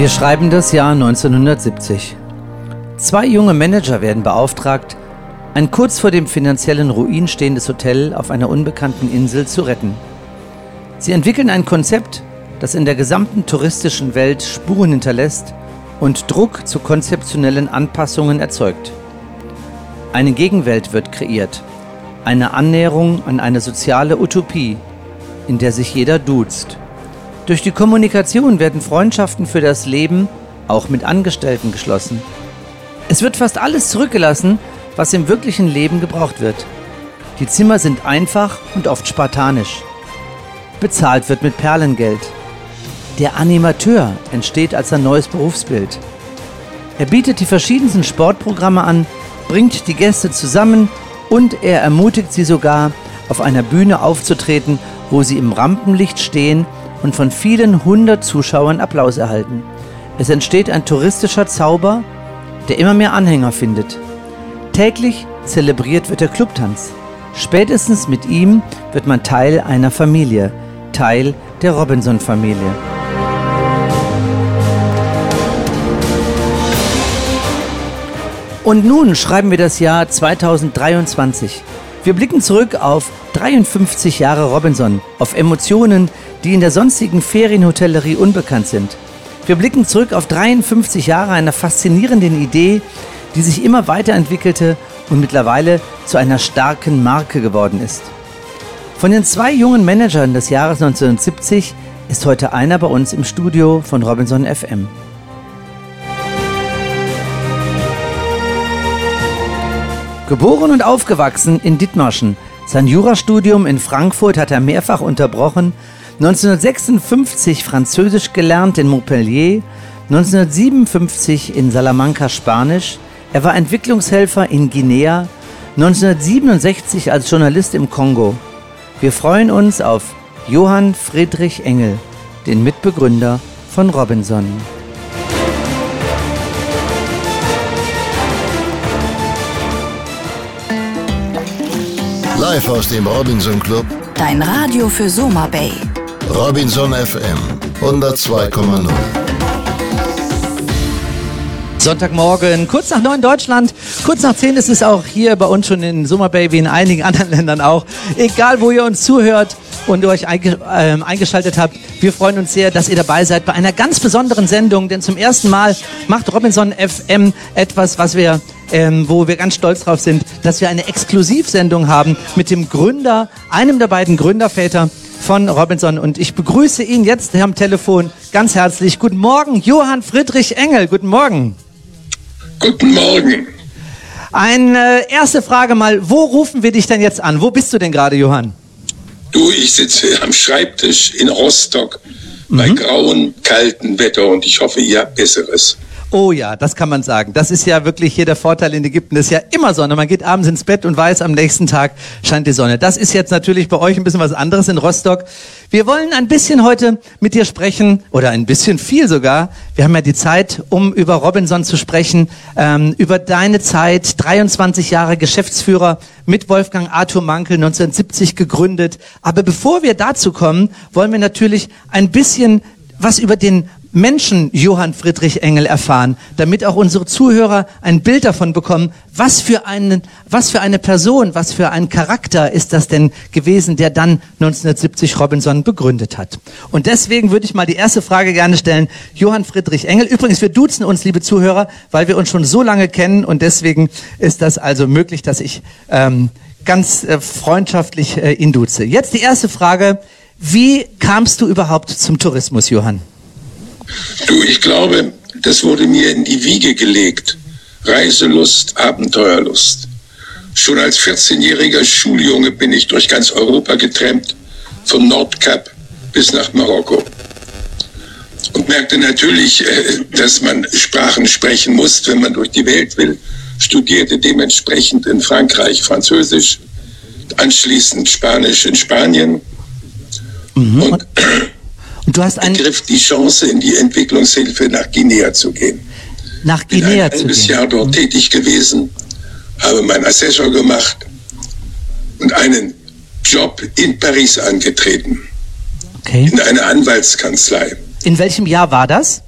Wir schreiben das Jahr 1970. Zwei junge Manager werden beauftragt, ein kurz vor dem finanziellen Ruin stehendes Hotel auf einer unbekannten Insel zu retten. Sie entwickeln ein Konzept, das in der gesamten touristischen Welt Spuren hinterlässt und Druck zu konzeptionellen Anpassungen erzeugt. Eine Gegenwelt wird kreiert, eine Annäherung an eine soziale Utopie, in der sich jeder duzt. Durch die Kommunikation werden Freundschaften für das Leben auch mit Angestellten geschlossen. Es wird fast alles zurückgelassen, was im wirklichen Leben gebraucht wird. Die Zimmer sind einfach und oft spartanisch. Bezahlt wird mit Perlengeld. Der Animateur entsteht als ein neues Berufsbild. Er bietet die verschiedensten Sportprogramme an, bringt die Gäste zusammen und er ermutigt sie sogar, auf einer Bühne aufzutreten, wo sie im Rampenlicht stehen und von vielen hundert Zuschauern Applaus erhalten. Es entsteht ein touristischer Zauber, der immer mehr Anhänger findet. Täglich zelebriert wird der Clubtanz. Spätestens mit ihm wird man Teil einer Familie, Teil der Robinson-Familie. Und nun schreiben wir das Jahr 2023. Wir blicken zurück auf 53 Jahre Robinson, auf Emotionen, die in der sonstigen Ferienhotellerie unbekannt sind. Wir blicken zurück auf 53 Jahre einer faszinierenden Idee, die sich immer weiterentwickelte und mittlerweile zu einer starken Marke geworden ist. Von den zwei jungen Managern des Jahres 1970 ist heute einer bei uns im Studio von Robinson FM. Geboren und aufgewachsen in Dithmarschen. Sein Jurastudium in Frankfurt hat er mehrfach unterbrochen. 1956 Französisch gelernt in Montpellier, 1957 in Salamanca Spanisch. Er war Entwicklungshelfer in Guinea, 1967 als Journalist im Kongo. Wir freuen uns auf Johann Friedrich Engel, den Mitbegründer von Robinson. Live aus dem Robinson Club. Dein Radio für Soma Bay. Robinson FM 102,0. Sonntagmorgen, kurz nach 9 Deutschland, kurz nach 10 ist es auch hier bei uns schon in Soma Bay, wie in einigen anderen Ländern auch. Egal, wo ihr uns zuhört und euch eingeschaltet habt, wir freuen uns sehr, dass ihr dabei seid bei einer ganz besonderen Sendung, denn zum ersten Mal macht Robinson FM etwas, was wir, wo wir ganz stolz drauf sind, dass wir eine Exklusivsendung haben mit dem Gründer, einem der beiden Gründerväter von Robinson. Und ich begrüße ihn jetzt am Telefon ganz herzlich. Guten Morgen, Johann Friedrich Engel. Guten Morgen. Guten Morgen. Eine erste Frage mal, wo rufen wir dich denn jetzt an? Wo bist du denn gerade, Johann? Du, ich sitze am Schreibtisch in Rostock bei grauem, kaltem Wetter und ich hoffe, ihr habt Besseres. Oh ja, das kann man sagen. Das ist ja wirklich hier der Vorteil in Ägypten. Es ist ja immer Sonne. Man geht abends ins Bett und weiß, am nächsten Tag scheint die Sonne. Das ist jetzt natürlich bei euch ein bisschen was anderes in Rostock. Wir wollen ein bisschen heute mit dir sprechen, oder ein bisschen viel sogar. Wir haben ja die Zeit, um über Robinson zu sprechen, über deine Zeit, 23 Jahre Geschäftsführer mit Wolfgang Arthur Moenkel, 1970 gegründet. Aber bevor wir dazu kommen, wollen wir natürlich ein bisschen was über den Menschen Johann Friedrich Engel erfahren, damit auch unsere Zuhörer ein Bild davon bekommen, was für eine Person, was für ein Charakter ist das denn gewesen, der dann 1970 Robinson begründet hat. Und deswegen würde ich mal die erste Frage gerne stellen. Johann Friedrich Engel, übrigens, wir duzen uns, liebe Zuhörer, weil wir uns schon so lange kennen und deswegen ist das also möglich, dass ich ganz freundschaftlich ihn duze. Jetzt die erste Frage, wie kamst du überhaupt zum Tourismus, Johann? Du, ich glaube, das wurde mir in die Wiege gelegt. Reiselust, Abenteuerlust. Schon als 14-jähriger Schuljunge bin ich durch ganz Europa getrampt, vom Nordkap bis nach Marokko. Und merkte natürlich, dass man Sprachen sprechen muss, wenn man durch die Welt will. Studierte dementsprechend in Frankreich Französisch, anschließend Spanisch in Spanien. Mhm. Und du hast begriff die Chance, in die Entwicklungshilfe nach Guinea zu gehen. Nach Guinea zu gehen? Ich bin ein halbes Jahr dort tätig gewesen, habe meinen Assessor gemacht und einen Job in Paris angetreten. Okay. In einer Anwaltskanzlei. In welchem Jahr war das?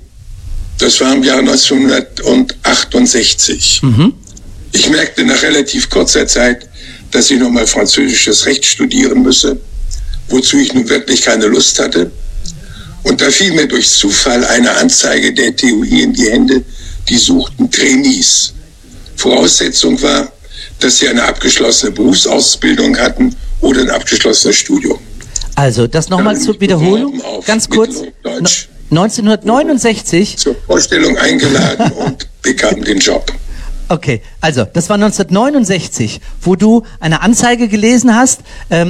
Das war im Jahr 1968. Mhm. Ich merkte nach relativ kurzer Zeit, dass ich nochmal französisches Recht studieren müsse, wozu ich nun wirklich keine Lust hatte. Und da fiel mir durch Zufall eine Anzeige der TUI in die Hände, die suchten Trainees. Voraussetzung war, dass sie eine abgeschlossene Berufsausbildung hatten oder ein abgeschlossenes Studium. Also, das nochmal zur Wiederholung, ganz kurz. 1969? Zur Vorstellung eingeladen und bekam den Job. Okay, also, das war 1969, wo du eine Anzeige gelesen hast,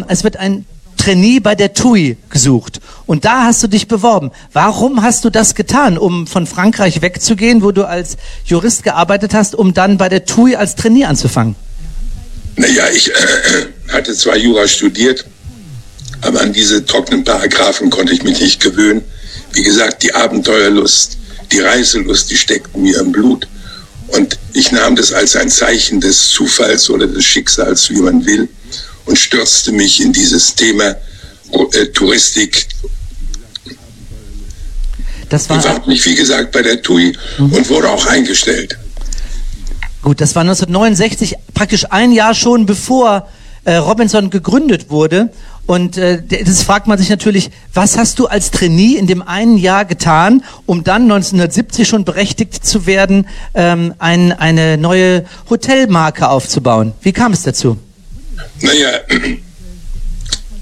es wird ein Trainee bei der TUI gesucht. Und da hast du dich beworben. Warum hast du das getan, um von Frankreich wegzugehen, wo du als Jurist gearbeitet hast, um dann bei der TUI als Trainee anzufangen? Naja, ich hatte zwar Jura studiert, aber an diese trockenen Paragraphen konnte ich mich nicht gewöhnen. Wie gesagt, die Abenteuerlust, die Reiselust, die steckten mir im Blut. Und ich nahm das als ein Zeichen des Zufalls oder des Schicksals, wie man will, und stürzte mich in dieses Thema Touristik. Das war überhaupt nicht, wie gesagt, bei der TUI und wurde auch eingestellt. Gut, das war 1969, praktisch ein Jahr schon bevor Robinson gegründet wurde. Und das fragt man sich natürlich, was hast du als Trainee in dem einen Jahr getan, um dann 1970 schon berechtigt zu werden, eine neue Hotelmarke aufzubauen? Wie kam es dazu? Naja,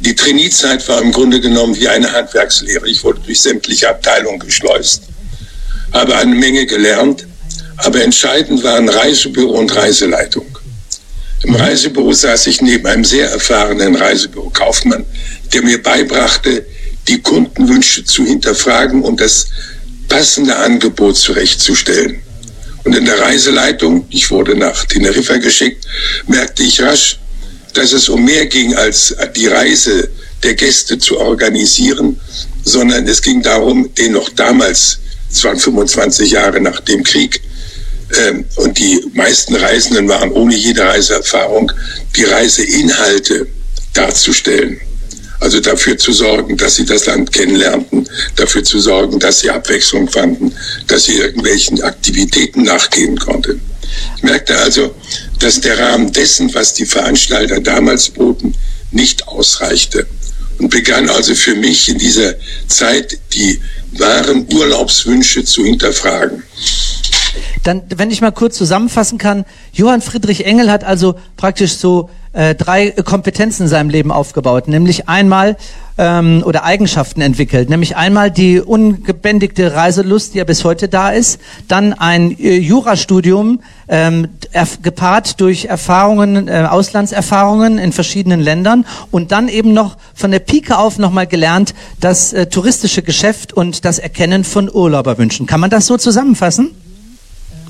die Trainee-Zeit war im Grunde genommen wie eine Handwerkslehre. Ich wurde durch sämtliche Abteilungen geschleust, habe eine Menge gelernt, aber entscheidend waren Reisebüro und Reiseleitung. Im Reisebüro saß ich neben einem sehr erfahrenen Reisebürokaufmann, der mir beibrachte, die Kundenwünsche zu hinterfragen und das passende Angebot zurechtzustellen. Und in der Reiseleitung, ich wurde nach Teneriffa geschickt, merkte ich rasch, dass es um mehr ging, als die Reise der Gäste zu organisieren, sondern es ging darum, den noch damals, es waren 25 Jahre nach dem Krieg, und die meisten Reisenden waren ohne jede Reiseerfahrung, die Reiseinhalte darzustellen. Also dafür zu sorgen, dass sie das Land kennenlernten, dafür zu sorgen, dass sie Abwechslung fanden, dass sie irgendwelchen Aktivitäten nachgehen konnten. Ich merkte also, dass der Rahmen dessen, was die Veranstalter damals boten, nicht ausreichte. Und begann also für mich in dieser Zeit, die wahren Urlaubswünsche zu hinterfragen. Dann, wenn ich mal kurz zusammenfassen kann, Johann Friedrich Engel hat also praktisch so drei Kompetenzen in seinem Leben aufgebaut, nämlich einmal oder Eigenschaften entwickelt, nämlich einmal die ungebändigte Reiselust, die ja bis heute da ist, dann ein Jurastudium gepaart durch Erfahrungen, Auslandserfahrungen in verschiedenen Ländern und dann eben noch von der Pike auf nochmal gelernt, das touristische Geschäft und das Erkennen von Urlauberwünschen. Kann man das so zusammenfassen?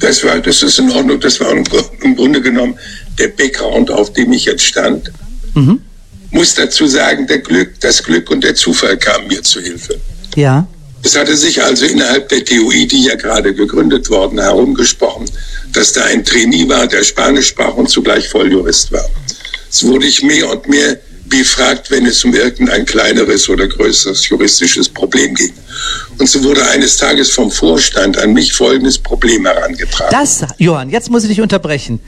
Das ist in Ordnung, das war im Grunde genommen der Background, auf dem ich jetzt stand. Mhm. Muss dazu sagen, das Glück und der Zufall kamen mir zu Hilfe. Ja. Es hatte sich also innerhalb der TUI, die ja gerade gegründet worden, herumgesprochen, dass da ein Trainee war, der Spanisch sprach und zugleich Volljurist war. So wurde ich mehr und mehr befragt, wenn es um irgendein kleineres oder größeres juristisches Problem ging. Und so wurde eines Tages vom Vorstand an mich folgendes Problem herangetragen. Das, Johann, jetzt muss ich dich unterbrechen,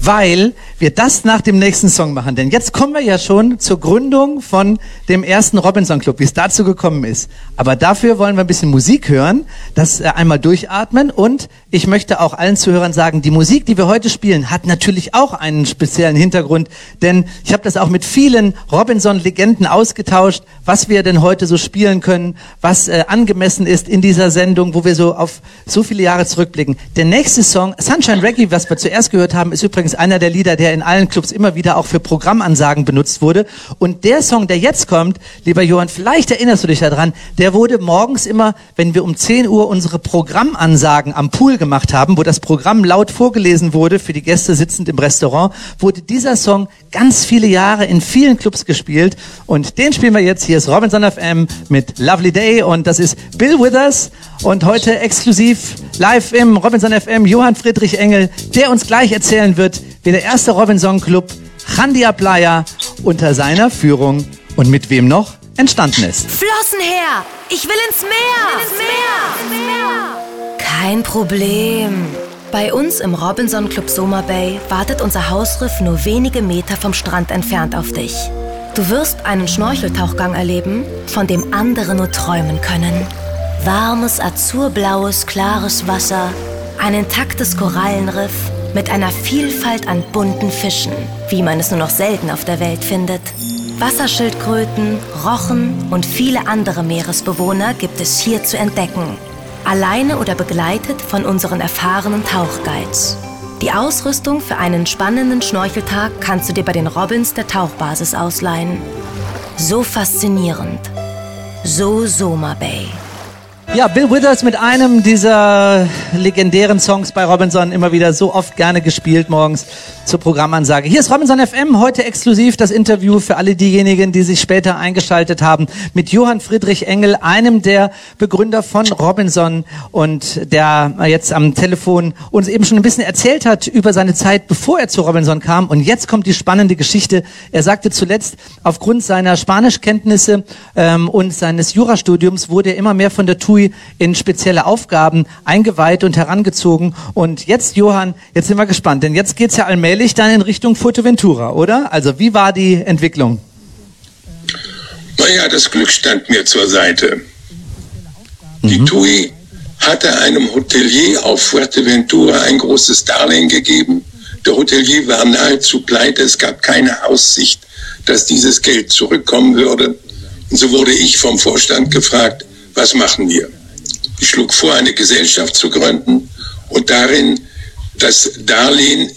weil wir das nach dem nächsten Song machen. Denn jetzt kommen wir ja schon zur Gründung von dem ersten Robinson Club, wie es dazu gekommen ist. Aber dafür wollen wir ein bisschen Musik hören, das einmal durchatmen. Und ich möchte auch allen Zuhörern sagen, die Musik, die wir heute spielen, hat natürlich auch einen speziellen Hintergrund. Denn ich habe das auch mit vielen Robinson-Legenden ausgetauscht, was wir denn heute so spielen können, was angemessen ist in dieser Sendung, wo wir so auf so viele Jahre zurückblicken. Der nächste Song, Sunshine Reggae, was wir zuerst gehört haben, ist übrigens einer der Lieder, der in allen Clubs immer wieder auch für Programmansagen benutzt wurde. Und der Song, der jetzt kommt, lieber Johann, vielleicht erinnerst du dich daran, der wurde morgens immer, wenn wir um 10 Uhr unsere Programmansagen am Pool gemacht haben, wo das Programm laut vorgelesen wurde, für die Gäste sitzend im Restaurant, wurde dieser Song ganz viele Jahre in vielen Clubs gespielt. Und den spielen wir jetzt. Hier ist Robinson FM mit Lovely Day und das ist Bill Withers. Und heute exklusiv live im Robinson FM Johann Friedrich Engel, der uns gleich erzählen wird, wie der erste Robinson Club Jandia Playa unter seiner Führung und mit wem noch entstanden ist. Flossen her! Ich will ins Meer! Kein Problem. Bei uns im Robinson Club Soma Bay wartet unser Hausriff nur wenige Meter vom Strand entfernt auf dich. Du wirst einen Schnorcheltauchgang erleben, von dem andere nur träumen können. Warmes, azurblaues, klares Wasser, ein intaktes Korallenriff mit einer Vielfalt an bunten Fischen, wie man es nur noch selten auf der Welt findet. Wasserschildkröten, Rochen und viele andere Meeresbewohner gibt es hier zu entdecken. Alleine oder begleitet von unseren erfahrenen Tauchguides. Die Ausrüstung für einen spannenden Schnorcheltag kannst du dir bei den Robins der Tauchbasis ausleihen. So faszinierend. So Soma Bay. Ja, Bill Withers mit einem dieser legendären Songs bei Robinson, immer wieder so oft gerne gespielt morgens zur Programmansage. Hier ist Robinson FM, heute exklusiv das Interview für alle diejenigen, die sich später eingeschaltet haben, mit Johann Friedrich Engel, einem der Begründer von Robinson und der jetzt am Telefon uns eben schon ein bisschen erzählt hat über seine Zeit, bevor er zu Robinson kam. Und jetzt kommt die spannende Geschichte. Er sagte zuletzt, aufgrund seiner Spanischkenntnisse und seines Jurastudiums wurde er immer mehr von der TUI in spezielle Aufgaben eingeweiht und herangezogen. Und jetzt, Johann, jetzt sind wir gespannt, denn jetzt geht es ja allmählich dann in Richtung Fuerteventura, oder? Also wie war die Entwicklung? Naja, das Glück stand mir zur Seite. Die TUI hatte einem Hotelier auf Fuerteventura ein großes Darlehen gegeben. Der Hotelier war nahezu pleite, es gab keine Aussicht, dass dieses Geld zurückkommen würde. Und so wurde ich vom Vorstand gefragt, was machen wir? Ich schlug vor, eine Gesellschaft zu gründen und darin das Darlehen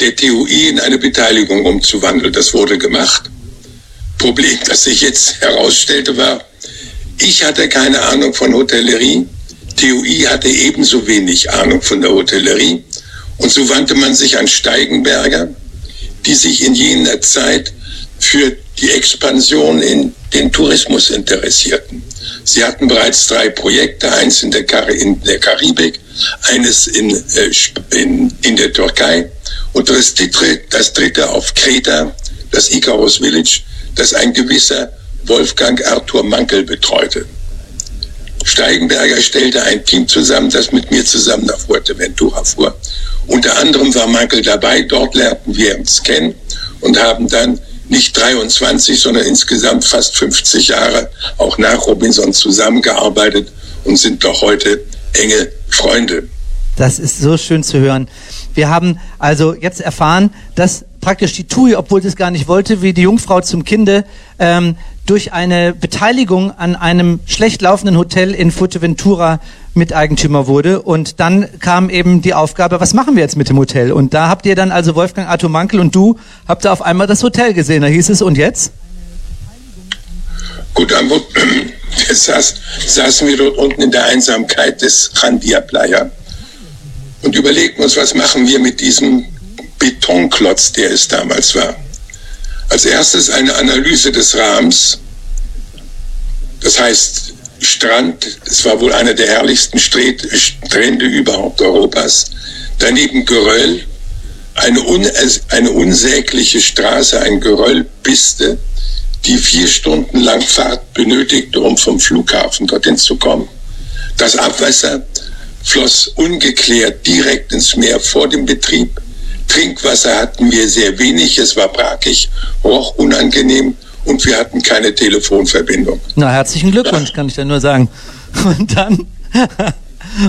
der TUI in eine Beteiligung umzuwandeln. Das wurde gemacht. Problem, das sich jetzt herausstellte, war, ich hatte keine Ahnung von Hotellerie. TUI hatte ebenso wenig Ahnung von der Hotellerie. Und so wandte man sich an Steigenberger, die sich in jener Zeit für die Expansion in den Tourismus interessierten. Sie hatten bereits 3 Projekte, eins in der Karibik, eines in der Türkei und das dritte auf Kreta, das Icarus Village, das ein gewisser Wolfgang Arthur Moenkel betreute. Steigenberger stellte ein Team zusammen, das mit mir zusammen nach Fuerteventura fuhr. Unter anderem war Moenkel dabei, dort lernten wir uns kennen und haben dann nicht 23, sondern insgesamt fast 50 Jahre auch nach Robinson zusammengearbeitet und sind doch heute enge Freunde. Das ist so schön zu hören. Wir haben also jetzt erfahren, dass praktisch die TUI, obwohl sie es gar nicht wollte, wie die Jungfrau zum Kinde, durch eine Beteiligung an einem schlecht laufenden Hotel in Fuerteventura Miteigentümer wurde. Und dann kam eben die Aufgabe, was machen wir jetzt mit dem Hotel? Und da habt ihr dann also Wolfgang Arthur Moenkel und du habt da auf einmal das Hotel gesehen. Da hieß es, und jetzt? Gut, dann saßen wir dort unten in der Einsamkeit des Gandia Playa und überlegten uns, was machen wir mit diesem Betonklotz, der es damals war. Als erstes eine Analyse des Rahmens, das heißt Strand, es war wohl einer der herrlichsten Strände überhaupt Europas. Daneben Geröll, eine unsägliche Straße, eine Geröllpiste, die 4 Stunden lang Fahrt benötigte, um vom Flughafen dorthin zu kommen. Das Abwasser floss ungeklärt direkt ins Meer vor dem Betrieb. Trinkwasser hatten wir sehr wenig, es war brackig, roch unangenehm. Und wir hatten keine Telefonverbindung. Na, herzlichen Glückwunsch, kann ich dann nur sagen. Und dann?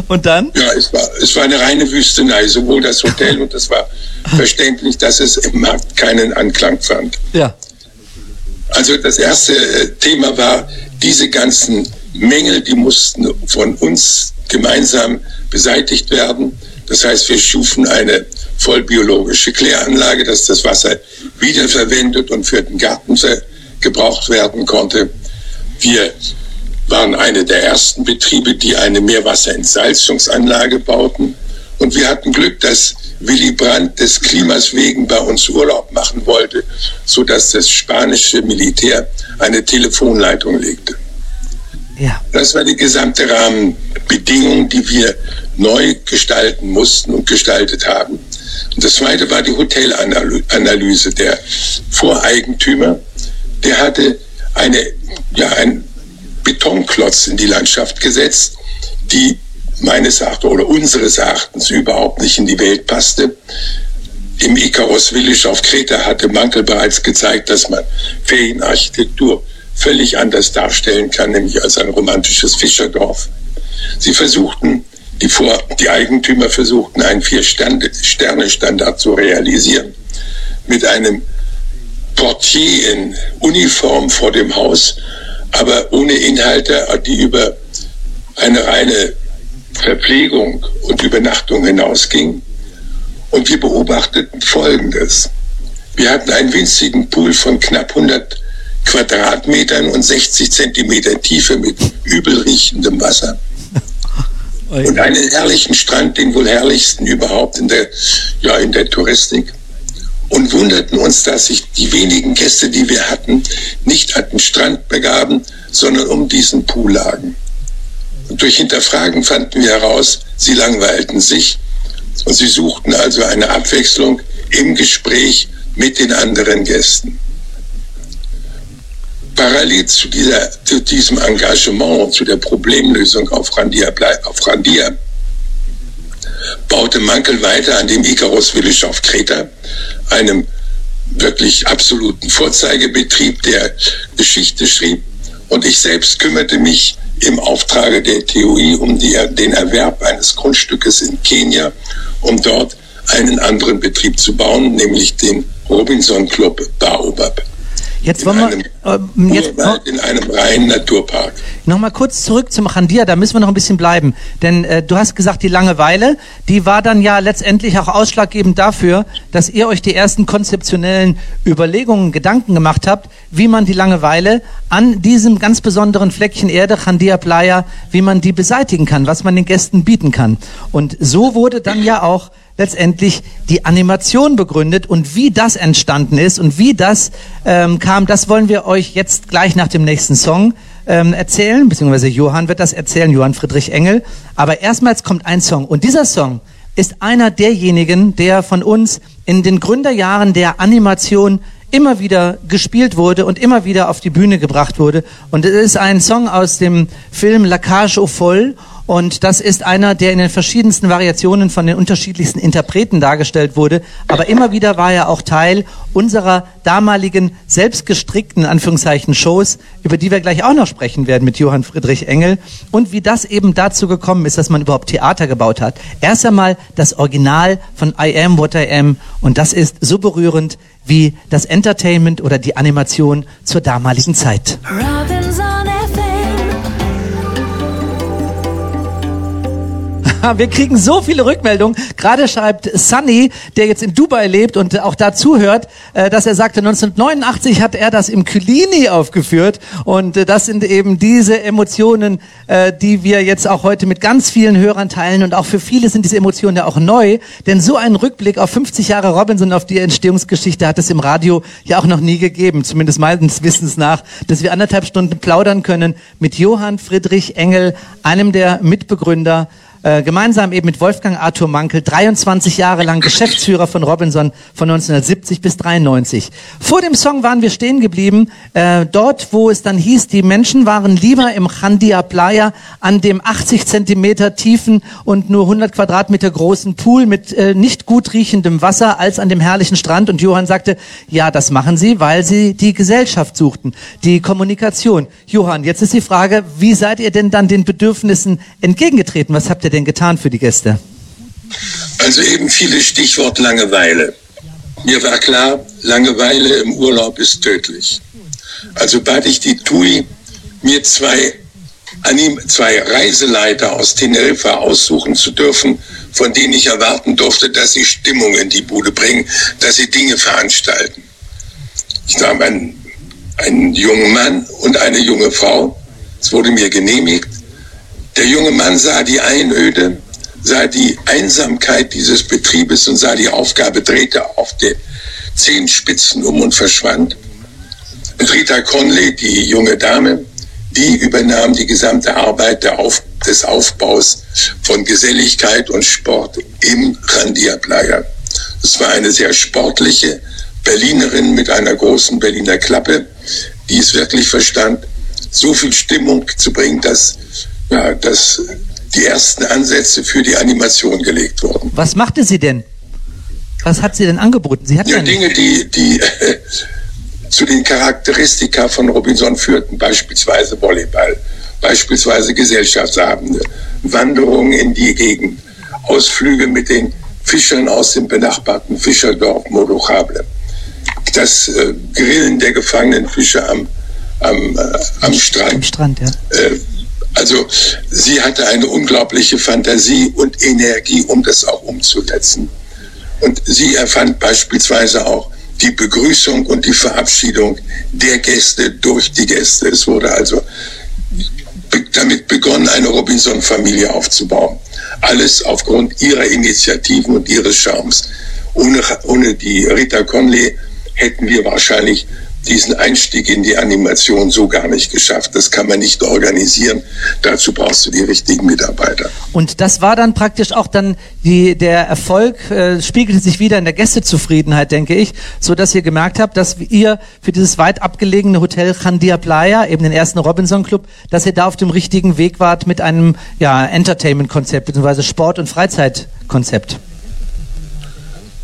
Und dann? Ja, es war eine reine Wüstenei, sowohl das Hotel und es war verständlich, dass es im Markt keinen Anklang fand. Ja. Also das erste Thema war, diese ganzen Mängel, die mussten von uns gemeinsam beseitigt werden. Das heißt, wir schufen eine vollbiologische Kläranlage, dass das Wasser wiederverwendet und für den Garten gebraucht werden konnte. Wir waren einer der ersten Betriebe, die eine Meerwasserentsalzungsanlage bauten. Und wir hatten Glück, dass Willy Brandt des Klimas wegen bei uns Urlaub machen wollte, sodass das spanische Militär eine Telefonleitung legte. Ja. Das war die gesamte Rahmenbedingung, die wir neu gestalten mussten und gestaltet haben. Und das zweite war die Hotelanalyse. Der Voreigentümer, der hatte einen Betonklotz in die Landschaft gesetzt, die meines Erachtens oder unseres Erachtens überhaupt nicht in die Welt passte. Im Icarus Village auf Kreta hatte Moenkel bereits gezeigt, dass man Ferienarchitektur völlig anders darstellen kann, nämlich als ein romantisches Fischerdorf. Sie versuchten, die Eigentümer versuchten, einen 4-Sterne-Standard zu realisieren. Mit einem Portier in Uniform vor dem Haus, aber ohne Inhalte, die über eine reine Verpflegung und Übernachtung hinausgingen. Und wir beobachteten Folgendes. Wir hatten einen winzigen Pool von knapp 100 Quadratmetern und 60 Zentimeter Tiefe mit übel riechendem Wasser. Und einen herrlichen Strand, den wohl herrlichsten überhaupt in der Touristik. Und wunderten uns, dass sich die wenigen Gäste, die wir hatten, nicht an den Strand begaben, sondern um diesen Pool lagen. Und durch Hinterfragen fanden wir heraus, sie langweilten sich. Und sie suchten also eine Abwechslung im Gespräch mit den anderen Gästen. Parallel zu diesem Engagement und zu der Problemlösung auf Randia baute Moenkel weiter an dem Icarus Village auf Kreta, einem wirklich absoluten Vorzeigebetrieb, der Geschichte schrieb. Und ich selbst kümmerte mich im Auftrage der TUI um den Erwerb eines Grundstückes in Kenia, um dort einen anderen Betrieb zu bauen, nämlich den Robinson Club Baobab. Jetzt wollen wir in einem reinen Naturpark. Nochmal kurz zurück zum Randia, da müssen wir noch ein bisschen bleiben. Denn du hast gesagt, die Langeweile, die war dann ja letztendlich auch ausschlaggebend dafür, dass ihr euch die ersten konzeptionellen Überlegungen, Gedanken gemacht habt, wie man die Langeweile an diesem ganz besonderen Fleckchen Erde, Randia Playa, wie man die beseitigen kann, was man den Gästen bieten kann. Und so wurde dann ja auch letztendlich die Animation begründet, und wie das entstanden ist und wie das kam, das wollen wir euch jetzt gleich nach dem nächsten Song erzählen, beziehungsweise Johann wird das erzählen, Johann Friedrich Engel. Aber erstmals kommt ein Song, und dieser Song ist einer derjenigen, der von uns in den Gründerjahren der Animation immer wieder gespielt wurde und immer wieder auf die Bühne gebracht wurde. Und es ist ein Song aus dem Film La Cage aux Folles. Und das ist einer, der in den verschiedensten Variationen von den unterschiedlichsten Interpreten dargestellt wurde. Aber immer wieder war er auch Teil unserer damaligen selbstgestrickten, Anführungszeichen, Shows, über die wir gleich auch noch sprechen werden mit Johann Friedrich Engel. Und wie das eben dazu gekommen ist, dass man überhaupt Theater gebaut hat. Erst einmal das Original von I Am What I Am. Und das ist so berührend wie das Entertainment oder die Animation zur damaligen Zeit. Wir kriegen so viele Rückmeldungen. Gerade schreibt Sunny, der jetzt in Dubai lebt und auch da zuhört, dass er sagte, 1989 hat er das im Kylini aufgeführt. Und das sind eben diese Emotionen, die wir jetzt auch heute mit ganz vielen Hörern teilen. Und auch für viele sind diese Emotionen ja auch neu. Denn so einen Rückblick auf 50 Jahre Robinson, auf die Entstehungsgeschichte, hat es im Radio ja auch noch nie gegeben. Zumindest meines Wissens nach, dass wir 1,5 Stunden plaudern können mit Johann Friedrich Engel, einem der Mitbegründer, gemeinsam eben mit Wolfgang Arthur Moenkel, 23 Jahre lang Geschäftsführer von Robinson von 1970 bis 1993. Vor dem Song waren wir stehen geblieben, dort, wo es dann hieß, die Menschen waren lieber im Randia Playa an dem 80 Zentimeter tiefen und nur 100 Quadratmeter großen Pool mit nicht gut riechendem Wasser als an dem herrlichen Strand. Und Johann sagte, ja, das machen sie, weil sie die Gesellschaft suchten, die Kommunikation. Johann, jetzt ist die Frage, wie seid ihr denn dann den Bedürfnissen entgegengetreten? Was habt ihr denn getan für die Gäste? Also eben viele Stichwort Langeweile. Mir war klar, Langeweile im Urlaub ist tödlich. Also bat ich die TUI, mir zwei Reiseleiter aus Teneriffa aussuchen zu dürfen, von denen ich erwarten durfte, dass sie Stimmung in die Bude bringen, dass sie Dinge veranstalten. Ich nahm einen jungen Mann und eine junge Frau. Es wurde mir genehmigt. Der junge Mann sah die Einöde, sah die Einsamkeit dieses Betriebes und sah die Aufgabe, drehte auf den Zehenspitzen um und verschwand. Und Rita Conley, die junge Dame, die übernahm die gesamte Arbeit des Aufbaus von Geselligkeit und Sport im Randia Playa. Es war eine sehr sportliche Berlinerin mit einer großen Berliner Klappe, die es wirklich verstand, so viel Stimmung zu bringen, dass die ersten Ansätze für die Animation gelegt worden. Was machte sie denn? Was hat sie denn angeboten? Sie hat ja Dinge, die zu den Charakteristika von Robinson führten, beispielsweise Volleyball, beispielsweise Gesellschaftsabende, Wanderungen in die Gegend, Ausflüge mit den Fischern aus dem benachbarten Fischerdorf Modochable, das Grillen der gefangenen Fische am Strand. Am Strand, ja. Also sie hatte eine unglaubliche Fantasie und Energie, um das auch umzusetzen. Und sie erfand beispielsweise auch die Begrüßung und die Verabschiedung der Gäste durch die Gäste. Es wurde also damit begonnen, eine Robinson-Familie aufzubauen. Alles aufgrund ihrer Initiativen und ihres Charmes. Ohne die Rita Conley hätten wir wahrscheinlich diesen Einstieg in die Animation so gar nicht geschafft. Das kann man nicht organisieren. Dazu brauchst du die richtigen Mitarbeiter. Und das war dann praktisch auch dann der Erfolg, spiegelte sich wieder in der Gästezufriedenheit, denke ich, so dass ihr gemerkt habt, dass ihr für dieses weit abgelegene Hotel Jandia Playa, eben den ersten Robinson Club, dass ihr da auf dem richtigen Weg wart mit einem Entertainment-Konzept bzw. Sport- und Freizeitkonzept.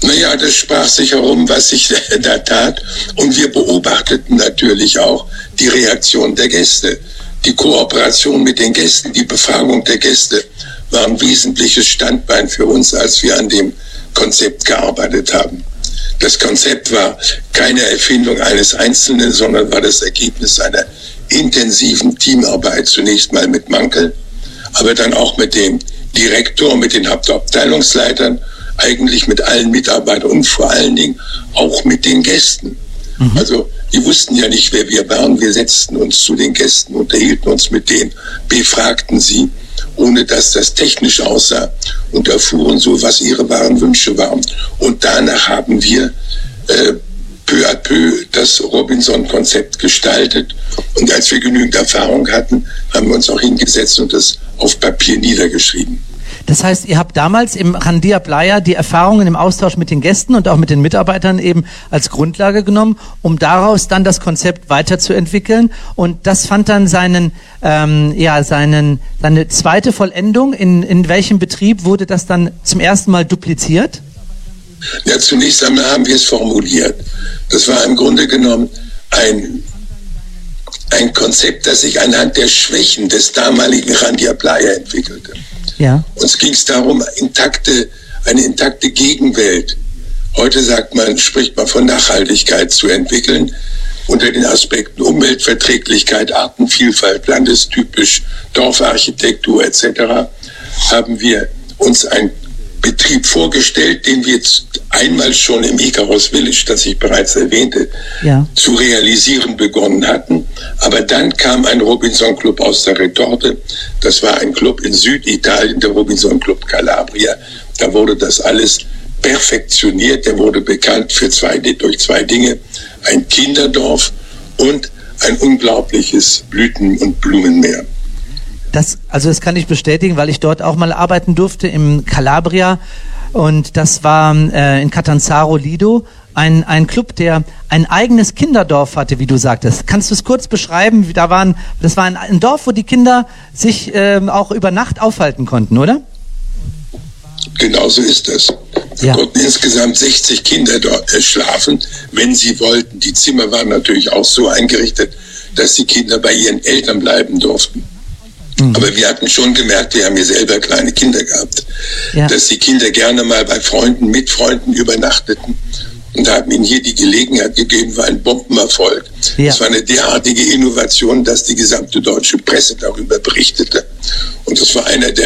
Naja, das sprach sich herum, was sich da tat. Und wir beobachteten natürlich auch die Reaktion der Gäste. Die Kooperation mit den Gästen, die Befragung der Gäste war ein wesentliches Standbein für uns, als wir an dem Konzept gearbeitet haben. Das Konzept war keine Erfindung eines Einzelnen, sondern war das Ergebnis einer intensiven Teamarbeit. Zunächst mal mit Moenkel, aber dann auch mit dem Direktor, mit den Abteilungsleitern, eigentlich mit allen Mitarbeitern und vor allen Dingen auch mit den Gästen. Mhm. Also die wussten ja nicht, wer wir waren. Wir setzten uns zu den Gästen, unterhielten uns mit denen, befragten sie, ohne dass das technisch aussah, und erfuhren so, was ihre wahren Wünsche waren. Und danach haben wir peu à peu das Robinson-Konzept gestaltet. Und als wir genügend Erfahrung hatten, haben wir uns auch hingesetzt und das auf Papier niedergeschrieben. Das heißt, ihr habt damals im Jandia Playa die Erfahrungen im Austausch mit den Gästen und auch mit den Mitarbeitern eben als Grundlage genommen, um daraus dann das Konzept weiterzuentwickeln. Und das fand dann seine zweite Vollendung. In welchem Betrieb wurde das dann zum ersten Mal dupliziert? Ja, zunächst einmal haben wir es formuliert. Das war im Grunde genommen ein Konzept, das sich anhand der Schwächen des damaligen Jandia Playa entwickelte. Ja. Uns ging es darum, eine intakte Gegenwelt, heute spricht man von Nachhaltigkeit, zu entwickeln, unter den Aspekten Umweltverträglichkeit, Artenvielfalt, landestypisch, Dorfarchitektur etc. haben wir uns einen Betrieb vorgestellt, den wir einmal schon im Icarus Village, das ich bereits erwähnte, zu realisieren begonnen hatten. Aber dann kam ein Robinson Club aus der Retorte. Das war ein Club in Süditalien, der Robinson Club Calabria. Da wurde das alles perfektioniert. Der wurde bekannt durch zwei Dinge. Ein Kinderdorf und ein unglaubliches Blüten- und Blumenmeer. Das kann ich bestätigen, weil ich dort auch mal arbeiten durfte im Calabria. Und das war in Catanzaro Lido ein Club, der ein eigenes Kinderdorf hatte, wie du sagtest. Kannst du es kurz beschreiben? Das war ein Dorf, wo die Kinder sich auch über Nacht aufhalten konnten, oder? Genau so ist das. Da konnten insgesamt 60 Kinder dort schlafen, wenn sie wollten. Die Zimmer waren natürlich auch so eingerichtet, dass die Kinder bei ihren Eltern bleiben durften. Aber wir hatten schon gemerkt, wir haben hier selber kleine Kinder gehabt, dass die Kinder gerne mal mit Freunden übernachteten und haben ihnen hier die Gelegenheit gegeben, war ein Bombenerfolg. Es war eine derartige Innovation, dass die gesamte deutsche Presse darüber berichtete. Und das war eine der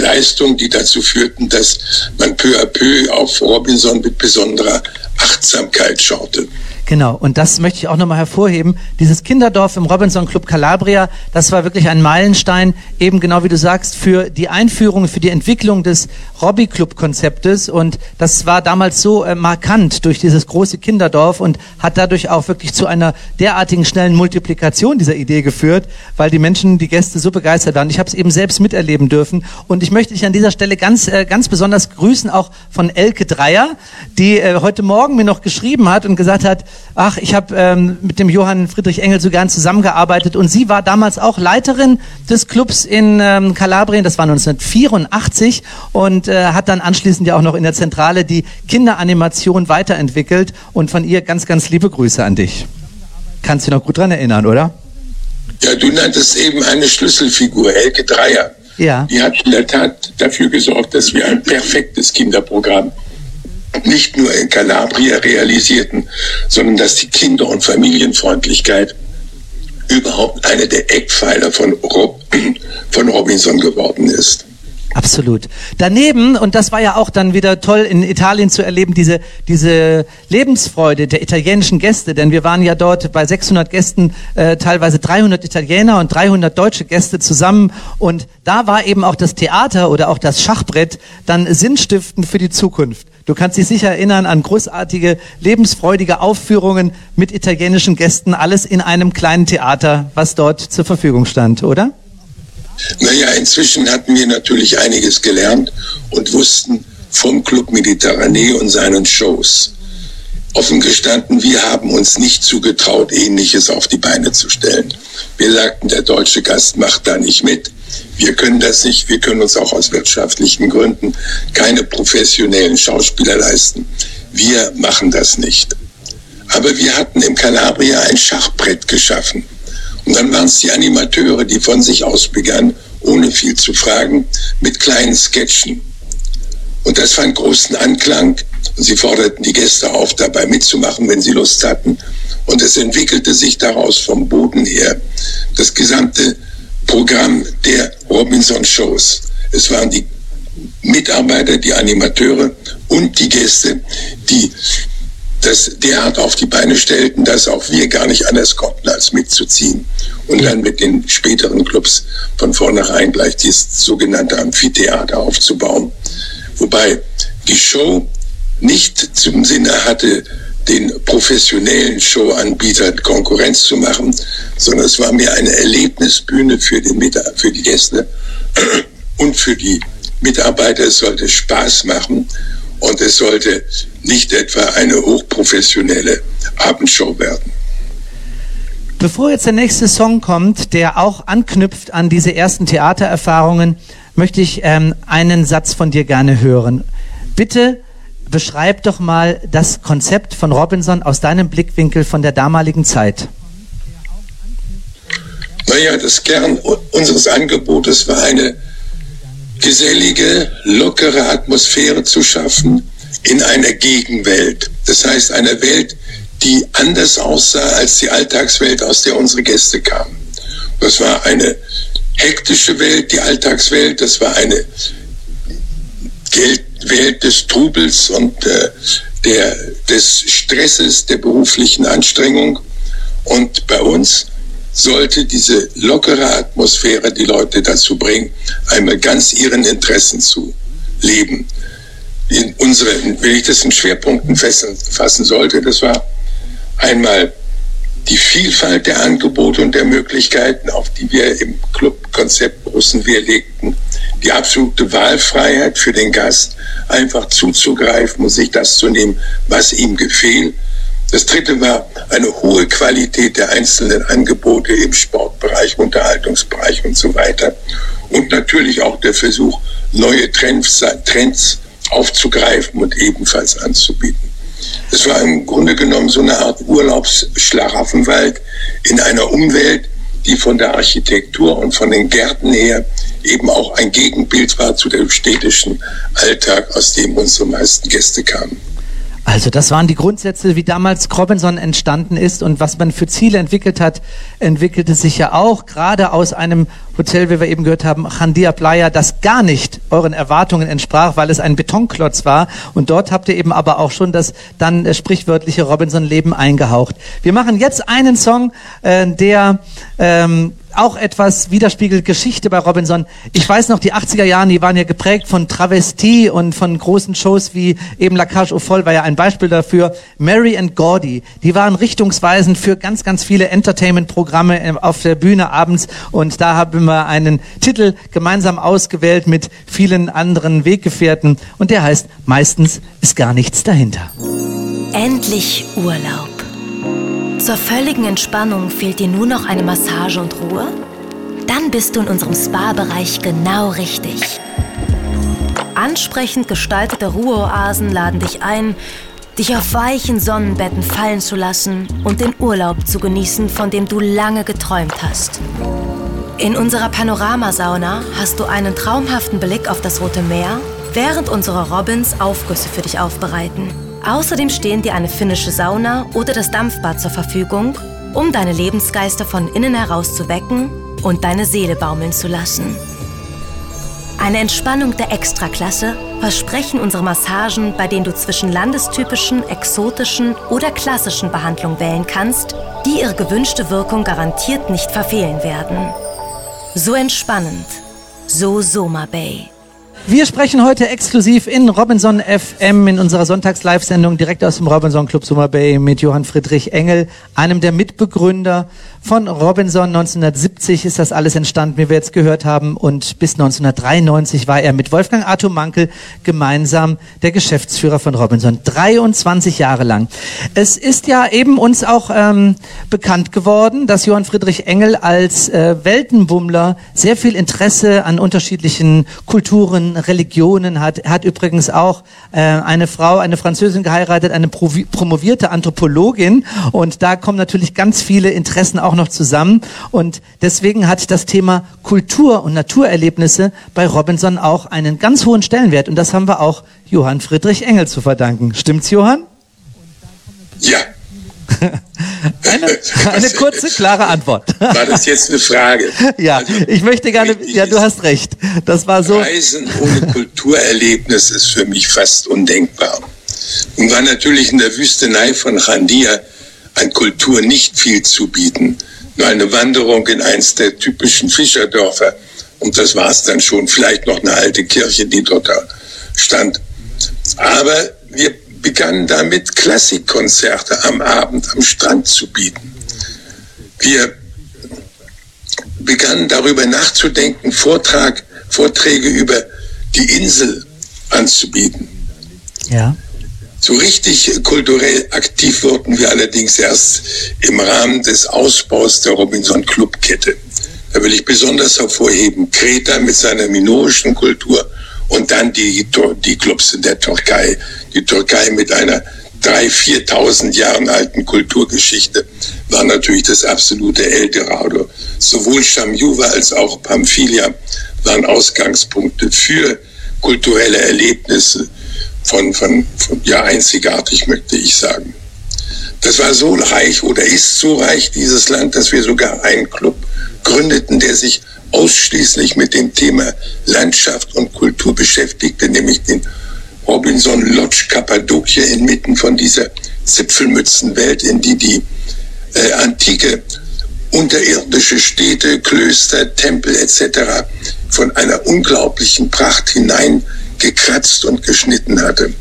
Leistungen, die dazu führten, dass man peu à peu auf Robinson mit besonderer Achtsamkeit schaute. Genau, und das möchte ich auch nochmal hervorheben. Dieses Kinderdorf im Robinson Club Calabria, das war wirklich ein Meilenstein, eben genau wie du sagst, für die Einführung, für die Entwicklung des Robby-Club-Konzeptes. Und das war damals so markant durch dieses große Kinderdorf und hat dadurch auch wirklich zu einer derartigen schnellen Multiplikation dieser Idee geführt, weil die Gäste so begeistert waren. Ich habe es eben selbst miterleben dürfen. Und ich möchte dich an dieser Stelle ganz besonders grüßen, auch von Elke Dreier, die heute Morgen mir noch geschrieben hat und gesagt hat, ach, ich habe mit dem Johann Friedrich Engel so gern zusammengearbeitet und sie war damals auch Leiterin des Clubs in Kalabrien, das war 1984 und hat dann anschließend ja auch noch in der Zentrale die Kinderanimation weiterentwickelt und von ihr ganz, ganz liebe Grüße an dich. Kannst du dich noch gut dran erinnern, oder? Ja, du nanntest eben eine Schlüsselfigur, Elke Dreier. Ja. Die hat in der Tat dafür gesorgt, dass wir ein perfektes Kinderprogramm nicht nur in Calabria realisierten, sondern dass die Kinder- und Familienfreundlichkeit überhaupt einer der Eckpfeiler von Robinson geworden ist. Absolut. Daneben, und das war ja auch dann wieder toll in Italien zu erleben, diese Lebensfreude der italienischen Gäste, denn wir waren ja dort bei 600 Gästen, teilweise 300 Italiener und 300 deutsche Gäste zusammen und da war eben auch das Theater oder auch das Schachbrett dann sinnstiftend für die Zukunft. Du kannst dich sicher erinnern an großartige, lebensfreudige Aufführungen mit italienischen Gästen, alles in einem kleinen Theater, was dort zur Verfügung stand, oder? Naja, inzwischen hatten wir natürlich einiges gelernt und wussten vom Club Méditerranée und seinen Shows. Offen gestanden, wir haben uns nicht zugetraut, Ähnliches auf die Beine zu stellen. Wir sagten, der deutsche Gast macht da nicht mit. Wir können das nicht, wir können uns auch aus wirtschaftlichen Gründen keine professionellen Schauspieler leisten. Wir machen das nicht. Aber wir hatten im Calabria ein Schachbrett geschaffen. Und dann waren es die Animateure, die von sich aus begannen, ohne viel zu fragen, mit kleinen Sketchen. Und das fand großen Anklang. Und sie forderten die Gäste auf, dabei mitzumachen, wenn sie Lust hatten. Und es entwickelte sich daraus vom Boden her das gesamte Programm der Robinson-Shows. Es waren die Mitarbeiter, die Animateure und die Gäste, die das derart auf die Beine stellten, dass auch wir gar nicht anders konnten, als mitzuziehen. Und dann mit den späteren Clubs von vornherein gleich dieses sogenannte Amphitheater aufzubauen. Wobei die Show nicht zum Sinne hatte, den professionellen Showanbietern Konkurrenz zu machen, sondern es war mehr eine Erlebnisbühne für die Gäste und für die Mitarbeiter. Es sollte Spaß machen. Und es sollte nicht etwa eine hochprofessionelle Abendshow werden. Bevor jetzt der nächste Song kommt, der auch anknüpft an diese ersten Theatererfahrungen, möchte ich einen Satz von dir gerne hören. Bitte beschreib doch mal das Konzept von Robinson aus deinem Blickwinkel von der damaligen Zeit. Naja, das Kern unseres Angebotes war eine gesellige, lockere Atmosphäre zu schaffen in einer Gegenwelt. Das heißt, einer Welt, die anders aussah als die Alltagswelt, aus der unsere Gäste kamen. Das war eine hektische Welt, die Alltagswelt. Das war eine Welt des Trubels und des Stresses, der beruflichen Anstrengung. Und bei uns sollte diese lockere Atmosphäre die Leute dazu bringen, einmal ganz ihren Interessen zu leben. Wenn ich das in Schwerpunkten fassen sollte, das war einmal die Vielfalt der Angebote und der Möglichkeiten, auf die wir im Clubkonzept großen Wert legten, die absolute Wahlfreiheit für den Gast, einfach zuzugreifen und sich das zu nehmen, was ihm gefiel. Das dritte war eine hohe Qualität der einzelnen Angebote im Sportbereich, Unterhaltungsbereich und so weiter. Und natürlich auch der Versuch, neue Trends aufzugreifen und ebenfalls anzubieten. Es war im Grunde genommen so eine Art Urlaubsschlaraffenwald in einer Umwelt, die von der Architektur und von den Gärten her eben auch ein Gegenbild war zu dem städtischen Alltag, aus dem unsere meisten Gäste kamen. Also das waren die Grundsätze, wie damals Robinson entstanden ist und was man für Ziele entwickelt hat, entwickelte sich ja auch gerade aus einem Hotel, wie wir eben gehört haben, Jandia Playa, das gar nicht euren Erwartungen entsprach, weil es ein Betonklotz war und dort habt ihr eben aber auch schon das dann sprichwörtliche Robinson-Leben eingehaucht. Wir machen jetzt einen Song, der auch etwas widerspiegelt Geschichte bei Robinson. Ich weiß noch, die 80er Jahre, die waren ja geprägt von Travestie und von großen Shows wie eben La Cage aux Folles war ja ein Beispiel dafür. Mary and Gordy, die waren richtungsweisend für ganz, ganz viele Entertainment-Programme auf der Bühne abends und da haben wir einen Titel gemeinsam ausgewählt mit vielen anderen Weggefährten und der heißt, meistens ist gar nichts dahinter. Endlich Urlaub. Zur völligen Entspannung fehlt dir nur noch eine Massage und Ruhe? Dann bist du in unserem Spa-Bereich genau richtig. Ansprechend gestaltete Ruheoasen laden dich ein, dich auf weichen Sonnenbetten fallen zu lassen und den Urlaub zu genießen, von dem du lange geträumt hast. In unserer Panoramasauna hast du einen traumhaften Blick auf das Rote Meer, während unsere Robins Aufgüsse für dich aufbereiten. Außerdem stehen dir eine finnische Sauna oder das Dampfbad zur Verfügung, um deine Lebensgeister von innen heraus zu wecken und deine Seele baumeln zu lassen. Eine Entspannung der Extraklasse versprechen unsere Massagen, bei denen du zwischen landestypischen, exotischen oder klassischen Behandlungen wählen kannst, die ihre gewünschte Wirkung garantiert nicht verfehlen werden. So entspannend, so Soma Bay. Wir sprechen heute exklusiv in Robinson FM in unserer Sonntags-Live-Sendung direkt aus dem Robinson Club Soma Bay mit Johann Friedrich Engel, einem der Mitbegründer von Robinson. 1970 ist das alles entstanden, wie wir jetzt gehört haben, und bis 1993 war er mit Wolfgang Arthur Moenkel gemeinsam der Geschäftsführer von Robinson. 23 Jahre lang. Es ist ja eben uns auch bekannt geworden, dass Johann Friedrich Engel als Weltenbummler sehr viel Interesse an unterschiedlichen Kulturen, Religionen hat. Er hat übrigens auch eine Frau, eine Französin geheiratet, eine promovierte Anthropologin, und da kommen natürlich ganz viele Interessen auch noch zusammen, und deswegen hat das Thema Kultur und Naturerlebnisse bei Robinson auch einen ganz hohen Stellenwert, und das haben wir auch Johann Friedrich Engel zu verdanken. Stimmt's, Johann? Ja. Eine kurze, klare Antwort. War das jetzt eine Frage? Ja, also, ich möchte gerne, ja, du hast recht. Das war so. Reisen ohne Kulturerlebnis ist für mich fast undenkbar. Und war natürlich in der Wüstenei von Chandia an Kultur nicht viel zu bieten. Nur eine Wanderung in eins der typischen Fischerdörfer. Und das war es dann schon. Vielleicht noch eine alte Kirche, die dort stand. Aber wir begannen damit, Klassikkonzerte am Abend am Strand zu bieten. Wir begannen darüber nachzudenken, Vorträge über die Insel anzubieten. Ja. So richtig kulturell aktiv wurden wir allerdings erst im Rahmen des Ausbaus der Robinson-Club-Kette. Da will ich besonders hervorheben Kreta mit seiner minoischen Kultur und dann die Clubs in der Türkei. Die Türkei mit einer 3.000, 4.000 Jahren alten Kulturgeschichte war natürlich das absolute Eldorado. Sowohl Çamyuva als auch Pamphylia waren Ausgangspunkte für kulturelle Erlebnisse von einzigartig, möchte ich sagen. Das war so reich oder ist so reich, dieses Land, dass wir sogar einen Club gründeten, der sich ausschließlich mit dem Thema Landschaft und Kultur beschäftigte, nämlich den Robinson Lodge Kappadokia, inmitten von dieser Zipfelmützenwelt, in die die antike unterirdische Städte, Klöster, Tempel etc. von einer unglaublichen Pracht hineingekratzt und geschnitten hatte.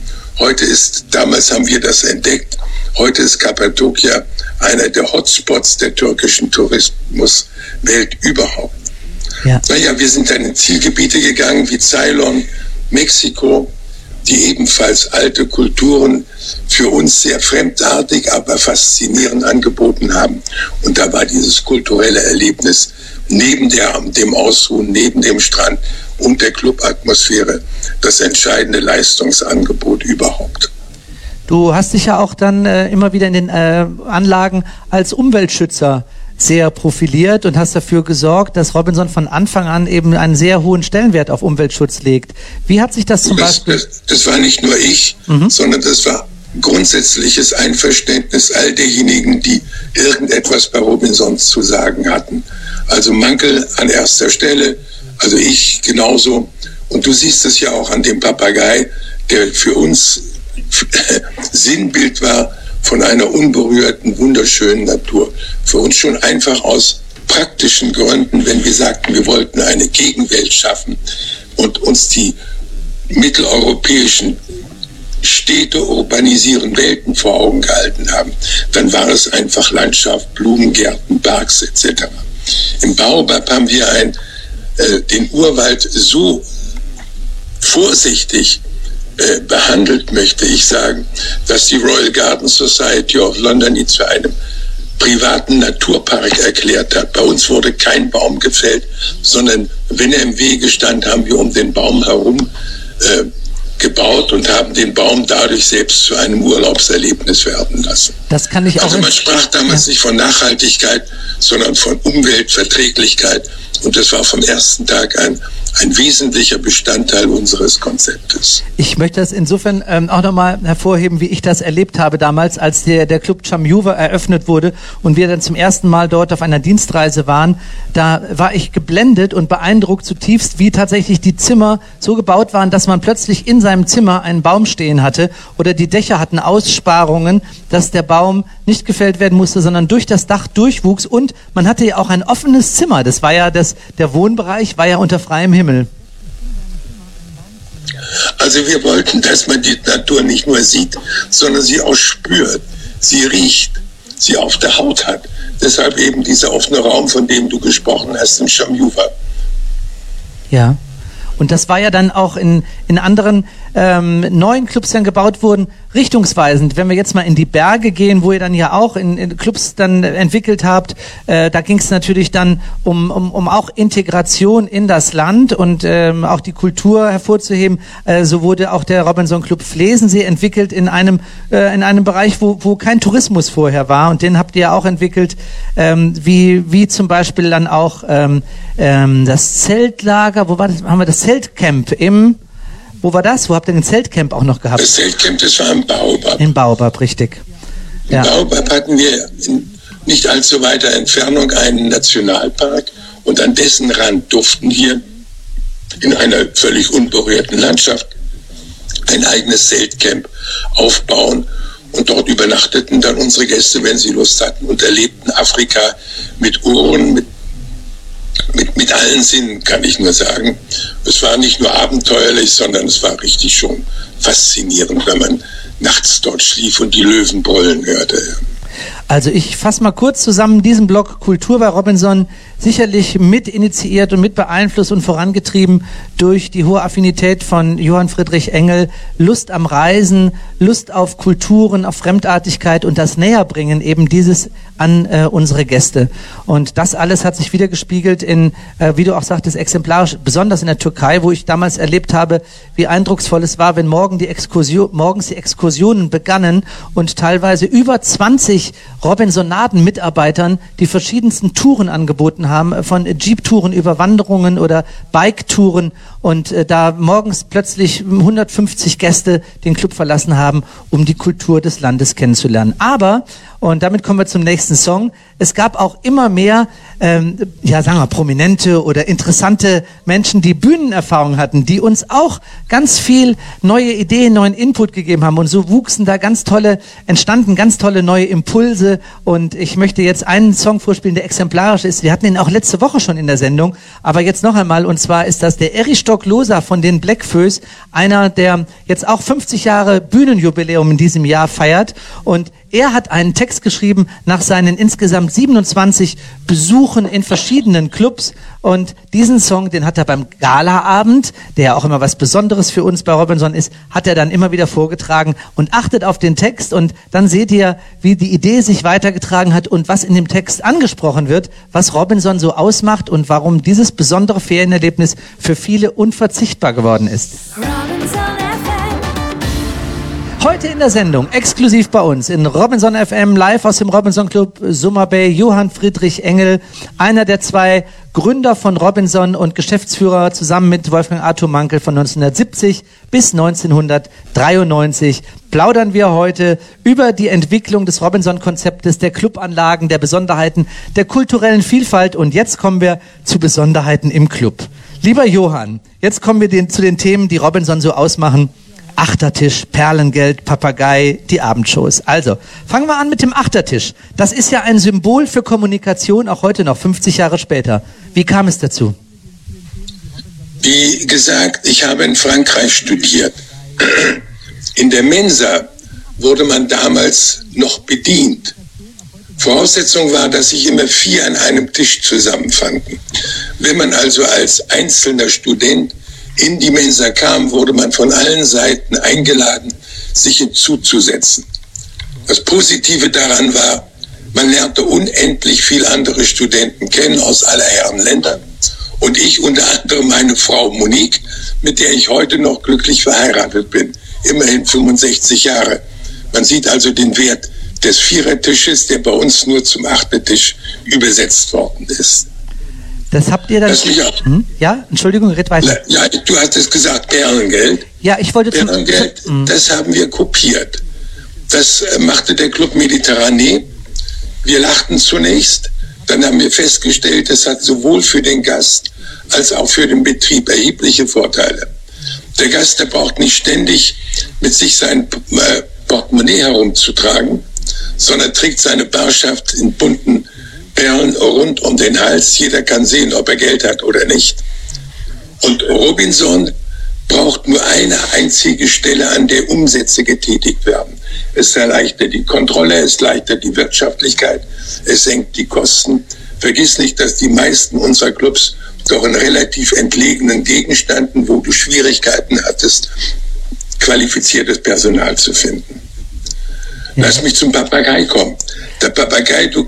Damals haben wir das entdeckt, heute ist Kappadokia einer der Hotspots der türkischen Tourismuswelt überhaupt. Ja. Naja, wir sind dann in Zielgebiete gegangen wie Ceylon, Mexiko, die ebenfalls alte Kulturen für uns sehr fremdartig, aber faszinierend angeboten haben. Und da war dieses kulturelle Erlebnis neben dem Ausruhen, neben dem Strand und der Clubatmosphäre das entscheidende Leistungsangebot überhaupt. Du hast dich ja auch dann immer wieder in den Anlagen als Umweltschützer sehr profiliert und hast dafür gesorgt, dass Robinson von Anfang an eben einen sehr hohen Stellenwert auf Umweltschutz legt. Wie hat sich das zum Beispiel... Das war nicht nur ich, sondern das war grundsätzliches Einverständnis all derjenigen, die irgendetwas bei Robinson zu sagen hatten. Also Moenkel an erster Stelle, also ich genauso. Und du siehst es ja auch an dem Papagei, der für uns Sinnbild war, von einer unberührten, wunderschönen Natur. Für uns schon einfach aus praktischen Gründen, wenn wir sagten, wir wollten eine Gegenwelt schaffen und uns die mitteleuropäischen Städte urbanisieren, Welten vor Augen gehalten haben, dann war es einfach Landschaft, Blumengärten, Parks etc. Im Baobab haben wir den Urwald so vorsichtig behandelt, möchte ich sagen, dass die Royal Garden Society of London ihn zu einem privaten Naturpark erklärt hat. Bei uns wurde kein Baum gefällt, sondern wenn er im Wege stand, haben wir um den Baum herum gebaut und haben den Baum dadurch selbst zu einem Urlaubserlebnis werden lassen. Das kann ich auch. Also man sprach damals nicht von Nachhaltigkeit, sondern von Umweltverträglichkeit. Und das war vom ersten Tag an ein wesentlicher Bestandteil unseres Konzeptes. Ich möchte das insofern auch nochmal hervorheben, wie ich das erlebt habe damals, als der Club Çamyuva eröffnet wurde und wir dann zum ersten Mal dort auf einer Dienstreise waren. Da war ich geblendet und beeindruckt zutiefst, wie tatsächlich die Zimmer so gebaut waren, dass man plötzlich in seinem Zimmer einen Baum stehen hatte oder die Dächer hatten Aussparungen, dass der Baum nicht gefällt werden musste, sondern durch das Dach durchwuchs und man hatte ja auch ein offenes Zimmer. Das war ja der Wohnbereich war ja unter freiem Himmel. Also wir wollten, dass man die Natur nicht nur sieht, sondern sie auch spürt, sie riecht, sie auf der Haut hat. Deshalb eben dieser offene Raum, von dem du gesprochen hast, im Çamyuva. Ja, und das war ja dann auch in anderen neuen Clubs, die dann gebaut wurden, richtungsweisend. Wenn wir jetzt mal in die Berge gehen, wo ihr dann ja auch in Clubs dann entwickelt habt, da ging es natürlich dann um auch Integration in das Land und auch die Kultur hervorzuheben. So wurde auch der Robinson Club Flesensee entwickelt in einem Bereich, wo kein Tourismus vorher war. Und den habt ihr ja auch entwickelt, wie zum Beispiel dann auch das Zeltlager. Wo war das? Haben wir das Zeltcamp Wo war das? Wo habt ihr ein Zeltcamp auch noch gehabt? Das Zeltcamp, das war im Baobab. Im Baobab, richtig. Ja. Im Baobab hatten wir in nicht allzu weiter Entfernung einen Nationalpark und an dessen Rand durften wir in einer völlig unberührten Landschaft ein eigenes Zeltcamp aufbauen und dort übernachteten dann unsere Gäste, wenn sie Lust hatten, und erlebten Afrika mit Ohren, mit allen Sinnen, kann ich nur sagen. Es war nicht nur abenteuerlich, sondern es war richtig schon faszinierend, wenn man nachts dort schlief und die Löwen brüllen hörte. Also ich fasse mal kurz zusammen, diesen Blog Kultur bei Robinson, sicherlich mit initiiert und mit beeinflusst und vorangetrieben durch die hohe Affinität von Johann Friedrich Engel, Lust am Reisen, Lust auf Kulturen, auf Fremdartigkeit und das Näherbringen eben dieses an unsere Gäste. Und das alles hat sich wieder gespiegelt in, wie du auch sagtest, exemplarisch, besonders in der Türkei, wo ich damals erlebt habe, wie eindrucksvoll es war, wenn morgens die Exkursionen begannen und teilweise über 20 Robinsonaden-Mitarbeitern die verschiedensten Touren angeboten haben, von Jeep-Touren über Wanderungen oder Bike-Touren, und da morgens plötzlich 150 Gäste den Club verlassen haben, um die Kultur des Landes kennenzulernen. Aber, und damit kommen wir zum nächsten Song, es gab auch immer mehr, prominente oder interessante Menschen, die Bühnenerfahrung hatten, die uns auch ganz viel neue Ideen, neuen Input gegeben haben. Und so entstanden ganz tolle neue Impulse. Und ich möchte jetzt einen Song vorspielen, der exemplarisch ist. Wir hatten ihn auch letzte Woche schon in der Sendung, aber jetzt noch einmal. Und zwar ist das der Eristock Loser von den Blackfoes, einer, der jetzt auch 50 Jahre Bühnenjubiläum in diesem Jahr feiert. Und er hat einen Text geschrieben nach seinen insgesamt 27 Besuchen in verschiedenen Clubs, und diesen Song, den hat er beim Galaabend, der ja auch immer was Besonderes für uns bei Robinson ist, hat er dann immer wieder vorgetragen, und achtet auf den Text und dann seht ihr, wie die Idee sich weitergetragen hat und was in dem Text angesprochen wird, was Robinson so ausmacht und warum dieses besondere Ferienerlebnis für viele unverzichtbar geworden ist. Heute in der Sendung, exklusiv bei uns in Robinson FM, live aus dem Robinson Club Soma Bay, Johann Friedrich Engel, einer der zwei Gründer von Robinson und Geschäftsführer zusammen mit Wolfgang Arthur Moenkel von 1970 bis 1993. Plaudern wir heute über die Entwicklung des Robinson-Konzeptes, der Clubanlagen, der Besonderheiten, der kulturellen Vielfalt, und jetzt kommen wir zu Besonderheiten im Club. Lieber Johann, jetzt kommen wir zu den Themen, die Robinson so ausmachen. Achtertisch, Perlengeld, Papagei, die Abendshows. Also, fangen wir an mit dem Achtertisch. Das ist ja ein Symbol für Kommunikation, auch heute noch, 50 Jahre später. Wie kam es dazu? Wie gesagt, ich habe in Frankreich studiert. In der Mensa wurde man damals noch bedient. Voraussetzung war, dass sich immer 4 an einem Tisch zusammenfanden. Wenn man also als einzelner Student in die Mensa kam, wurde man von allen Seiten eingeladen, sich hinzuzusetzen. Das Positive daran war, Man lernte unendlich viel andere Studenten kennen aus aller Herren Länder. Und ich unter anderem meine Frau Monique, mit der ich heute noch glücklich verheiratet bin. Immerhin 65 Jahre. Man sieht also den Wert des Vierertisches, der bei uns nur zum Achtertisch übersetzt worden ist. Das habt ihr dann... Ja, Entschuldigung, red weiter. Ja, du hast es gesagt, Bärengeld. Ja, ich wollte... Bärengeld, das haben wir kopiert. Das machte der Club Méditerranée. Wir lachten zunächst, dann haben wir festgestellt, das hat sowohl für den Gast als auch für den Betrieb erhebliche Vorteile. Der Gast, der braucht nicht ständig mit sich sein Portemonnaie herumzutragen, sondern trägt seine Barschaft in bunten Perlen rund um den Hals. Jeder kann sehen, ob er Geld hat oder nicht. Und Robinson braucht nur eine einzige Stelle, an der Umsätze getätigt werden. Es erleichtert die Kontrolle, es erleichtert die Wirtschaftlichkeit, es senkt die Kosten. Vergiss nicht, dass die meisten unserer Clubs doch in relativ entlegenen Gegenden standen, wo du Schwierigkeiten hattest, qualifiziertes Personal zu finden. Ja. Lass mich zum Papagei kommen. Der Papagei, du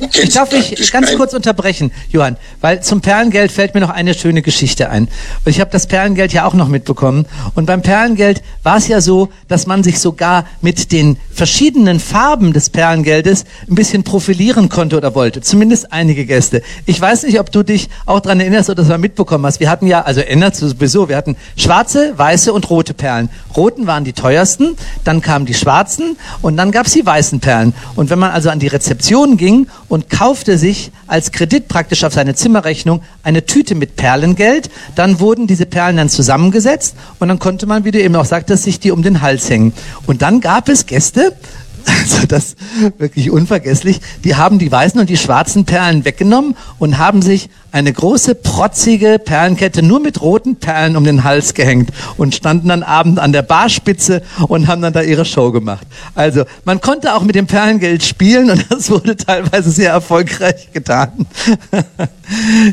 kennst... Ich darf dich ganz kurz unterbrechen, Johann, weil zum Perlengeld fällt mir noch eine schöne Geschichte ein. Und ich habe das Perlengeld ja auch noch mitbekommen. Und beim Perlengeld war es ja so, dass man sich sogar mit den verschiedenen Farben des Perlengeldes ein bisschen profilieren konnte oder wollte. Zumindest einige Gäste. Ich weiß nicht, ob du dich auch daran erinnerst oder das mal mitbekommen hast. Wir hatten ja, also erinnerst du sowieso, wir hatten schwarze, weiße und rote Perlen. Roten waren die teuersten, dann kamen die schwarzen und dann gab es die weißen Perlen. Und wenn man also an die Rezeption ging und kaufte sich als Kredit praktisch auf seine Zimmerrechnung eine Tüte mit Perlengeld. Dann wurden diese Perlen dann zusammengesetzt und dann konnte man, wie du eben auch sagtest, sich die um den Hals hängen. Und dann gab es Gäste, also das wirklich unvergesslich, die haben die weißen und die schwarzen Perlen weggenommen und haben sich eine große, protzige Perlenkette nur mit roten Perlen um den Hals gehängt und standen dann abends an der Barspitze und haben dann da ihre Show gemacht. Also, man konnte auch mit dem Perlengeld spielen und das wurde teilweise sehr erfolgreich getan.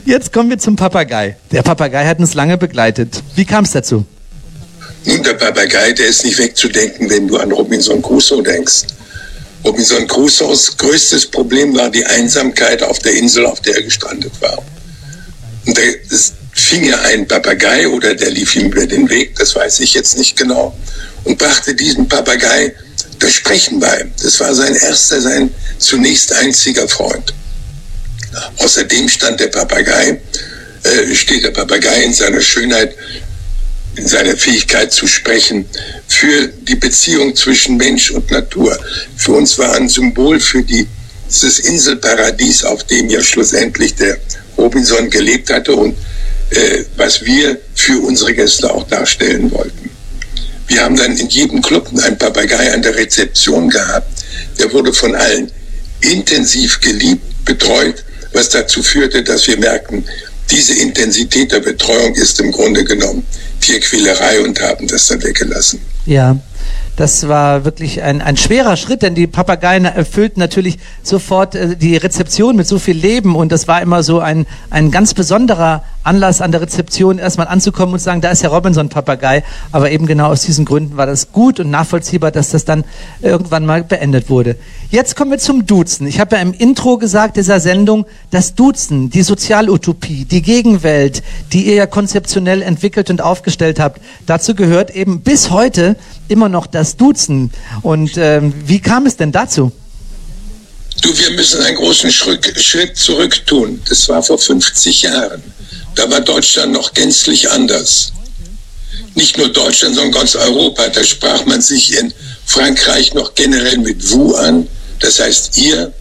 Jetzt kommen wir zum Papagei. Der Papagei hat uns lange begleitet. Wie kam es dazu? Nun, der Papagei, der ist nicht wegzudenken, wenn du an Robinson Crusoe denkst. Robinson Crusoes größtes Problem war die Einsamkeit auf der Insel, auf der er gestrandet war. Und da fing er einen Papagei oder der lief ihm über den Weg, das weiß ich jetzt nicht genau, und brachte diesem Papagei das Sprechen bei. Das war sein erster, sein zunächst einziger Freund. Außerdem steht der Papagei in seiner Schönheit, in seiner Fähigkeit zu sprechen, für die Beziehung zwischen Mensch und Natur. Für uns war ein Symbol für dieses Inselparadies, auf dem ja schlussendlich der Robinson gelebt hatte und was wir für unsere Gäste auch darstellen wollten. Wir haben dann in jedem Club einen Papagei an der Rezeption gehabt. Der wurde von allen intensiv geliebt, betreut, was dazu führte, dass wir merkten, diese Intensität der Betreuung ist im Grunde genommen Tierquälerei und haben das dann weggelassen. Ja, das war wirklich ein schwerer Schritt, denn die Papageien erfüllten natürlich sofort die Rezeption mit so viel Leben und das war immer so ein ganz besonderer Anlass an der Rezeption erstmal anzukommen und zu sagen, da ist ja Robinson-Papagei, aber eben genau aus diesen Gründen war das gut und nachvollziehbar, dass das dann irgendwann mal beendet wurde. Jetzt kommen wir zum Duzen. Ich habe ja im Intro gesagt dieser Sendung, das Duzen, die Sozialutopie, die Gegenwelt, die ihr ja konzeptionell entwickelt und aufgestellt habt, dazu gehört eben bis heute immer noch das Duzen. Und wie kam es denn dazu? Du, wir müssen einen großen Schritt zurück tun. Das war vor 50 Jahren. Da war Deutschland noch gänzlich anders. Nicht nur Deutschland, sondern ganz Europa. Da sprach man sich in Frankreich noch generell mit vous an. Das heißt ihr.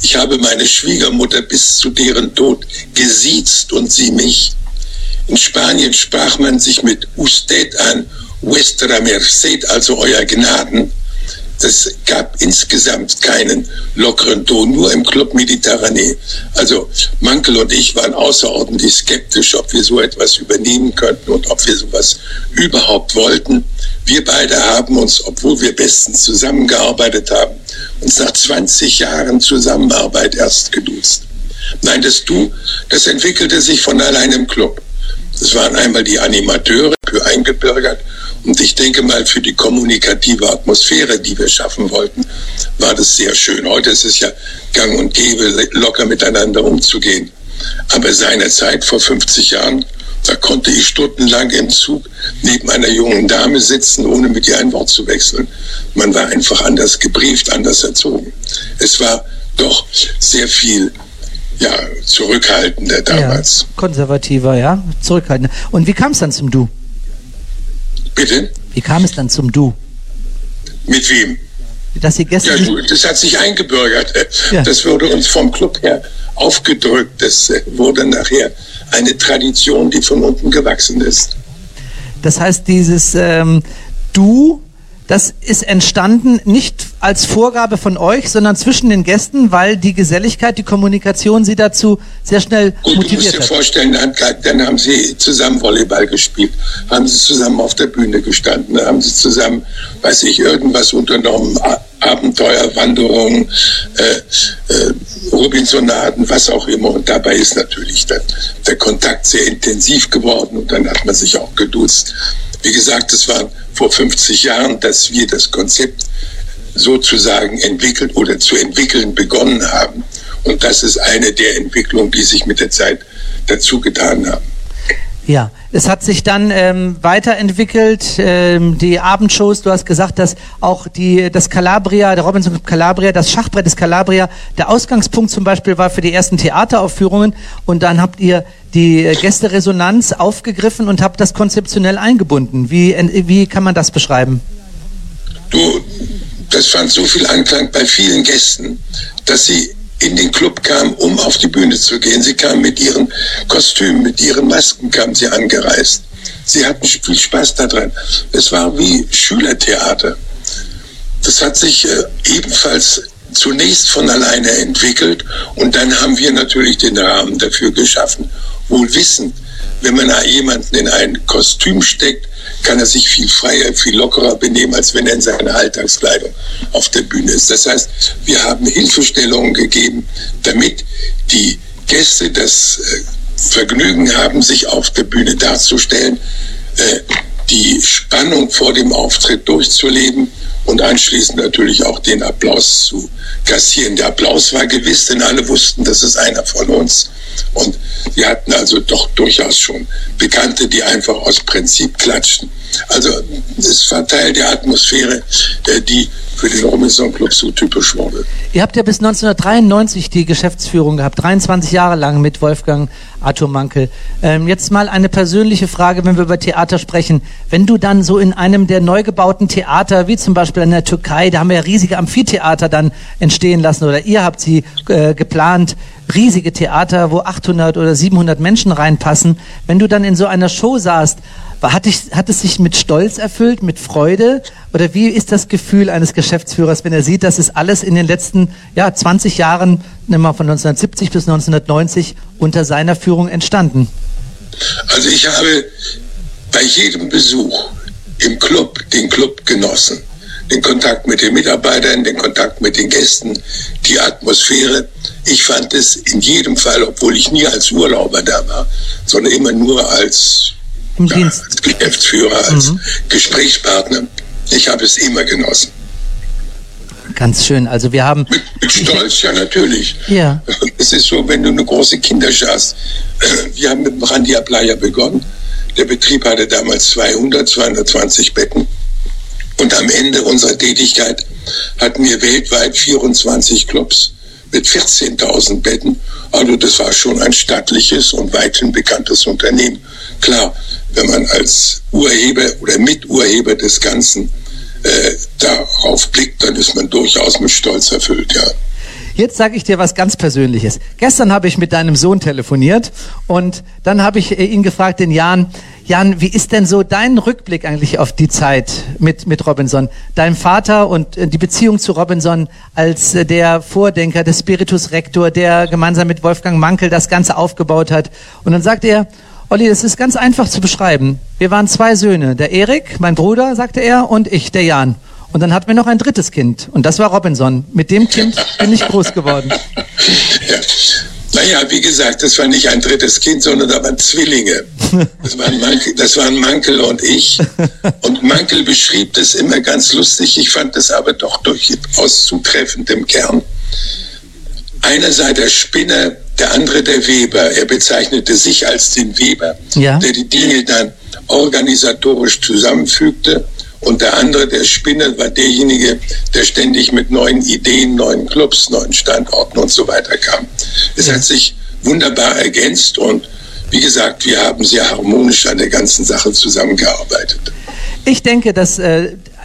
Ich habe meine Schwiegermutter bis zu deren Tod gesiezt und sie mich. In Spanien sprach man sich mit usted an, vuestra merced, also euer Gnaden. Das gab insgesamt keinen lockeren Ton, nur im Club Méditerranée. Also Mankel und ich waren außerordentlich skeptisch, ob wir so etwas übernehmen könnten und ob wir sowas überhaupt wollten. Wir beide haben uns, obwohl wir bestens zusammengearbeitet haben, uns nach 20 Jahren Zusammenarbeit erst geduzt. Nein, das Du, das entwickelte sich von allein im Club. Das waren einmal die Animateure, für eingebürgert, Und ich denke mal, für die kommunikative Atmosphäre, die wir schaffen wollten, war das sehr schön. Heute ist es ja gang und gäbe, locker miteinander umzugehen. Aber seinerzeit, vor 50 Jahren, da konnte ich stundenlang im Zug neben einer jungen Dame sitzen, ohne mit ihr ein Wort zu wechseln. Man war einfach anders gebrieft, anders erzogen. Es war doch sehr viel zurückhaltender damals. Ja, konservativer, ja, zurückhaltender. Und wie kam es dann zum Du? Bitte? Wie kam es dann zum Du? Mit wem? Dass Sie gestern das hat sich eingebürgert. Ja. Das wurde uns vom Club her aufgedrückt. Das wurde nachher eine Tradition, die von unten gewachsen ist. Das heißt, dieses Du, das ist entstanden nicht als Vorgabe von euch, sondern zwischen den Gästen, weil die Geselligkeit, die Kommunikation Sie dazu sehr schnell motiviert hat. Du musst dir vorstellen, dann haben Sie zusammen Volleyball gespielt, haben Sie zusammen auf der Bühne gestanden, haben Sie zusammen, weiß ich, irgendwas unternommen, Abenteuer, Wanderungen, Robinsonaden, was auch immer. Und dabei ist natürlich der Kontakt sehr intensiv geworden und dann hat man sich auch geduzt. Wie gesagt, es waren vor 50 Jahren, dass wir das Konzept sozusagen entwickelt oder zu entwickeln begonnen haben. Und das ist eine der Entwicklungen, die sich mit der Zeit dazu getan haben. Ja, es hat sich dann weiterentwickelt, die Abendshows, du hast gesagt, dass auch das Calabria, der Robinson Club Calabria, das Schachbrett des Calabria, der Ausgangspunkt zum Beispiel war für die ersten Theateraufführungen und dann habt ihr die Gästeresonanz aufgegriffen und habt das konzeptionell eingebunden. Wie kann man das beschreiben? Du, das fand so viel Anklang bei vielen Gästen, dass sie in den Club kamen, um auf die Bühne zu gehen. Sie kamen mit ihren Kostümen, mit ihren Masken kamen sie angereist. Sie hatten viel Spaß daran. Es war wie Schülertheater. Das hat sich ebenfalls zunächst von alleine entwickelt und dann haben wir natürlich den Rahmen dafür geschaffen. Wohl wissend, wenn man jemanden in ein Kostüm steckt, kann er sich viel freier, viel lockerer benehmen, als wenn er in seiner Alltagskleidung auf der Bühne ist. Das heißt, wir haben Hilfestellungen gegeben, damit die Gäste das Vergnügen haben, sich auf der Bühne darzustellen, die Spannung vor dem Auftritt durchzuleben und anschließend natürlich auch den Applaus zu kassieren. Der Applaus war gewiss, denn alle wussten, das ist einer von uns. Und wir hatten also doch durchaus schon Bekannte, die einfach aus Prinzip klatschen. Also es war Teil der Atmosphäre, die für den Robinson Club so typisch wurde. Ihr habt ja bis 1993 die Geschäftsführung gehabt, 23 Jahre lang mit Wolfgang Arthur Moenkel. Jetzt mal eine persönliche Frage, wenn wir über Theater sprechen. Wenn du dann so in einem der neu gebauten Theater, wie zum Beispiel in der Türkei, da haben wir ja riesige Amphitheater dann entstehen lassen oder ihr habt sie geplant, riesige Theater, wo 800 oder 700 Menschen reinpassen. Wenn du dann in so einer Show saßt, hat es sich mit Stolz erfüllt, mit Freude? Oder wie ist das Gefühl eines Geschäftsführers, wenn er sieht, dass es alles in den letzten 20 Jahren, nehmen wir von 1970 bis 1990, unter seiner Führung entstanden? Also ich habe bei jedem Besuch im Club den Club genossen. Den Kontakt mit den Mitarbeitern, den Kontakt mit den Gästen, die Atmosphäre. Ich fand es in jedem Fall, obwohl ich nie als Urlauber da war, sondern immer nur als Geschäftsführer, als Gesprächspartner. Ich habe es immer genossen. Ganz schön. Also wir haben mit Stolz, ja natürlich. Ja. Es ist so, wenn du eine große Kinderschar hast. Wir haben mit dem Randia Playa begonnen. Der Betrieb hatte damals 200, 220 Betten. Und am Ende unserer Tätigkeit hatten wir weltweit 24 Clubs mit 14.000 Betten. Also das war schon ein stattliches und weithin bekanntes Unternehmen. Klar, wenn man als Urheber oder Miturheber des Ganzen darauf blickt, dann ist man durchaus mit Stolz erfüllt, ja. Jetzt sage ich dir was ganz Persönliches. Gestern habe ich mit deinem Sohn telefoniert und dann habe ich ihn gefragt, den Jan, wie ist denn so dein Rückblick eigentlich auf die Zeit mit Robinson? Deinem Vater und die Beziehung zu Robinson als der Vordenker, der Spiritus Rector, der gemeinsam mit Wolfgang Moenkel das Ganze aufgebaut hat. Und dann sagt er, Olli, das ist ganz einfach zu beschreiben. Wir waren zwei Söhne, der Erik, mein Bruder, sagte er, und ich, der Jan. Und dann hatten wir noch ein drittes Kind und das war Robinson. Mit dem Kind bin ich groß geworden. Ja. Naja, wie gesagt, das war nicht ein drittes Kind, sondern da waren Zwillinge. Das waren Moenkel und ich. Und Moenkel beschrieb das immer ganz lustig. Ich fand das aber doch durchaus zutreffend im Kern. Einer sei der Spinner, der andere der Weber. Er bezeichnete sich als den Weber, ja, der die Dinge dann organisatorisch zusammenfügte. Und der andere, der Spinner, war derjenige, der ständig mit neuen Ideen, neuen Clubs, neuen Standorten und so weiter kam. Es hat sich wunderbar ergänzt und wie gesagt, wir haben sehr harmonisch an der ganzen Sache zusammengearbeitet. Ich denke, dass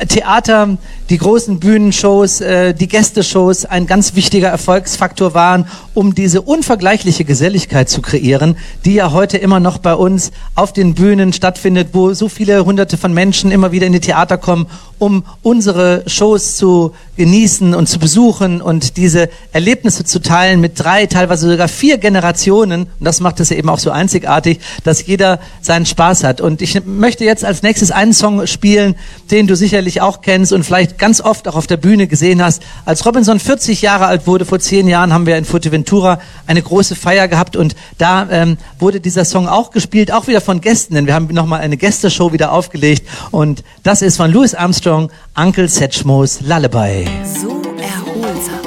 Theater, die großen Bühnenshows, die Gästeshows ein ganz wichtiger Erfolgsfaktor waren, um diese unvergleichliche Geselligkeit zu kreieren, die ja heute immer noch bei uns auf den Bühnen stattfindet, wo so viele Hunderte von Menschen immer wieder in die Theater kommen, um unsere Shows zu genießen und zu besuchen und diese Erlebnisse zu teilen mit 3, teilweise sogar 4 Generationen. Und das macht es ja eben auch so einzigartig, dass jeder seinen Spaß hat. Und ich möchte jetzt als nächstes einen Song spielen, den du sicherlich auch kennst und vielleicht ganz oft auch auf der Bühne gesehen hast. Als Robinson 40 Jahre alt wurde, vor 10 Jahren, haben wir in Fuerteventura eine große Feier gehabt und da wurde dieser Song auch gespielt, auch wieder von Gästen, denn wir haben nochmal eine Gästeshow wieder aufgelegt und das ist von Louis Armstrong, Uncle Satchmo's Lullaby. So erholsam.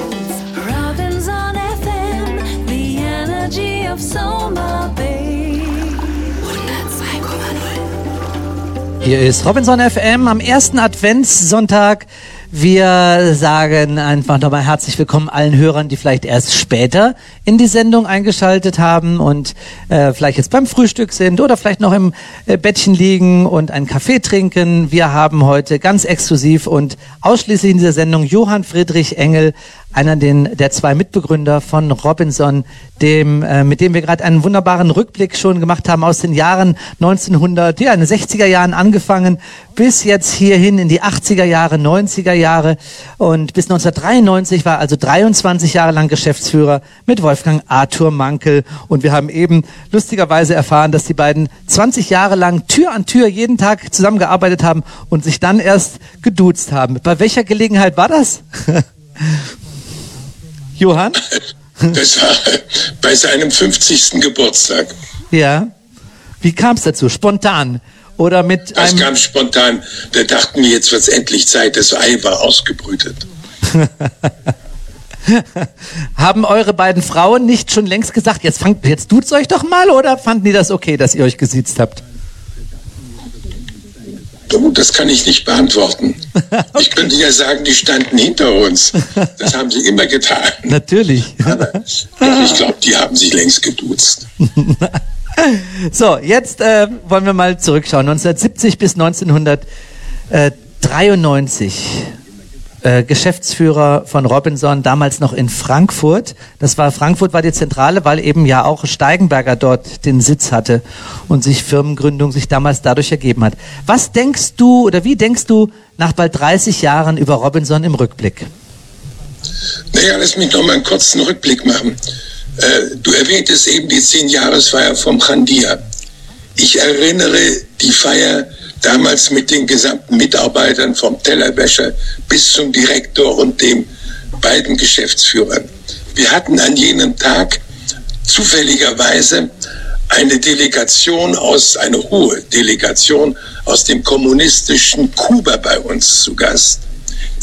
Robinson FM, the energy of Soma Bay. 102,0. Hier ist Robinson FM am ersten Adventssonntag. Wir sagen einfach nochmal herzlich willkommen allen Hörern, die vielleicht erst später in die Sendung eingeschaltet haben und vielleicht jetzt beim Frühstück sind oder vielleicht noch im Bettchen liegen und einen Kaffee trinken. Wir haben heute ganz exklusiv und ausschließlich in dieser Sendung Johann Friedrich Engel, einer der 2 Mitbegründer von Robinson, mit dem wir gerade einen wunderbaren Rückblick schon gemacht haben aus den Jahren 1960er Jahren angefangen bis jetzt hierhin in die 80er Jahre, 90er Jahre und bis 1993 war also 23 Jahre lang Geschäftsführer mit Wolfgang Arthur Moenkel und wir haben eben lustigerweise erfahren, dass die beiden 20 Jahre lang Tür an Tür jeden Tag zusammengearbeitet haben und sich dann erst geduzt haben. Bei welcher Gelegenheit war das? Johann? Das war bei seinem 50. Geburtstag. Ja. Wie kam es dazu? Spontan? Oder mit das kam spontan. Da dachten wir, jetzt wird es endlich Zeit. Das Ei war ausgebrütet. Haben eure beiden Frauen nicht schon längst gesagt, jetzt tut's euch doch mal? Oder fanden die das okay, dass ihr euch gesiezt habt? Das kann ich nicht beantworten. Okay. Ich könnte ja sagen, die standen hinter uns. Das haben sie immer getan. Natürlich. Aber ich glaube, die haben sich längst geduzt. So, jetzt wollen wir mal zurückschauen. 1970 bis 1993. Geschäftsführer von Robinson, damals noch in Frankfurt. Frankfurt war die Zentrale, weil eben ja auch Steigenberger dort den Sitz hatte und sich Firmengründung sich damals dadurch ergeben hat. Was denkst du oder wie denkst du nach bald 30 Jahren über Robinson im Rückblick? Naja, lass mich noch mal einen kurzen Rückblick machen. Du erwähntest eben die 10-Jahresfeier vom Chandia. Ich erinnere die Feier damals mit den gesamten Mitarbeitern vom Tellerwäscher bis zum Direktor und den beiden Geschäftsführern. Wir hatten an jenem Tag zufälligerweise eine hohe Delegation aus dem kommunistischen Kuba bei uns zu Gast,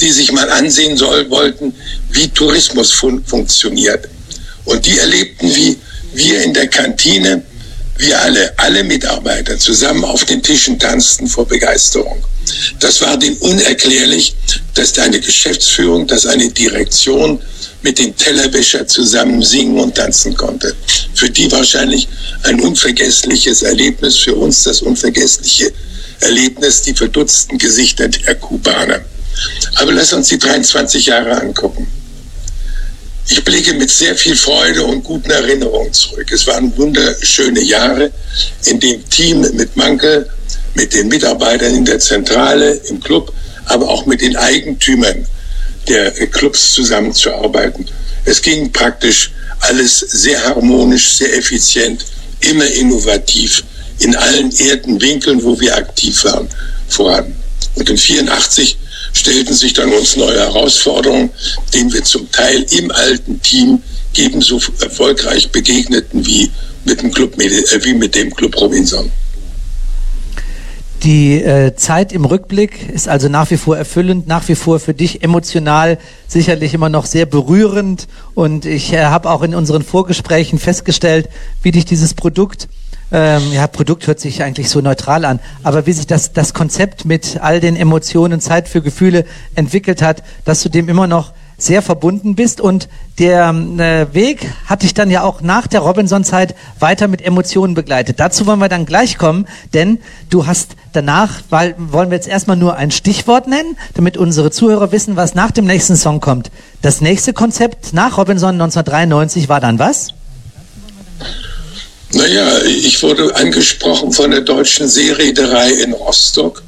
die sich mal ansehen wollten, wie Tourismus funktioniert. Und die erlebten, wie wir in der Kantine, wir alle Mitarbeiter zusammen auf den Tischen tanzten vor Begeisterung. Das war denen unerklärlich, dass eine Geschäftsführung, dass eine Direktion mit dem Tellerwäscher zusammen singen und tanzen konnte. Für die wahrscheinlich ein unvergessliches Erlebnis, für uns das unvergessliche Erlebnis, die verdutzten Gesichter der Kubaner. Aber lass uns die 23 Jahre angucken. Ich blicke mit sehr viel Freude und guten Erinnerungen zurück. Es waren wunderschöne Jahre, in dem Team mit Moenkel, mit den Mitarbeitern in der Zentrale, im Club, aber auch mit den Eigentümern der Clubs zusammenzuarbeiten. Es ging praktisch alles sehr harmonisch, sehr effizient, immer innovativ, in allen Erdenwinkeln, wo wir aktiv waren, voran. Und in 1984 stellten sich dann uns neue Herausforderungen, denen wir zum Teil im alten Team ebenso erfolgreich begegneten wie mit dem Club Robinson. Die Zeit im Rückblick ist also nach wie vor erfüllend, nach wie vor für dich emotional sicherlich immer noch sehr berührend. Und ich habe auch in unseren Vorgesprächen festgestellt, wie dich dieses Produkt, Produkt hört sich eigentlich so neutral an, aber wie sich das Konzept mit all den Emotionen, Zeit für Gefühle entwickelt hat, dass du dem immer noch sehr verbunden bist. Und der Weg hat dich dann ja auch nach der Robinson-Zeit weiter mit Emotionen begleitet. Dazu wollen wir dann gleich kommen, denn du hast danach, wollen wir jetzt erstmal nur ein Stichwort nennen, damit unsere Zuhörer wissen, was nach dem nächsten Song kommt. Das nächste Konzept nach Robinson 1993 war dann was? Naja, ich wurde angesprochen von der Deutschen Seereederei in Rostock.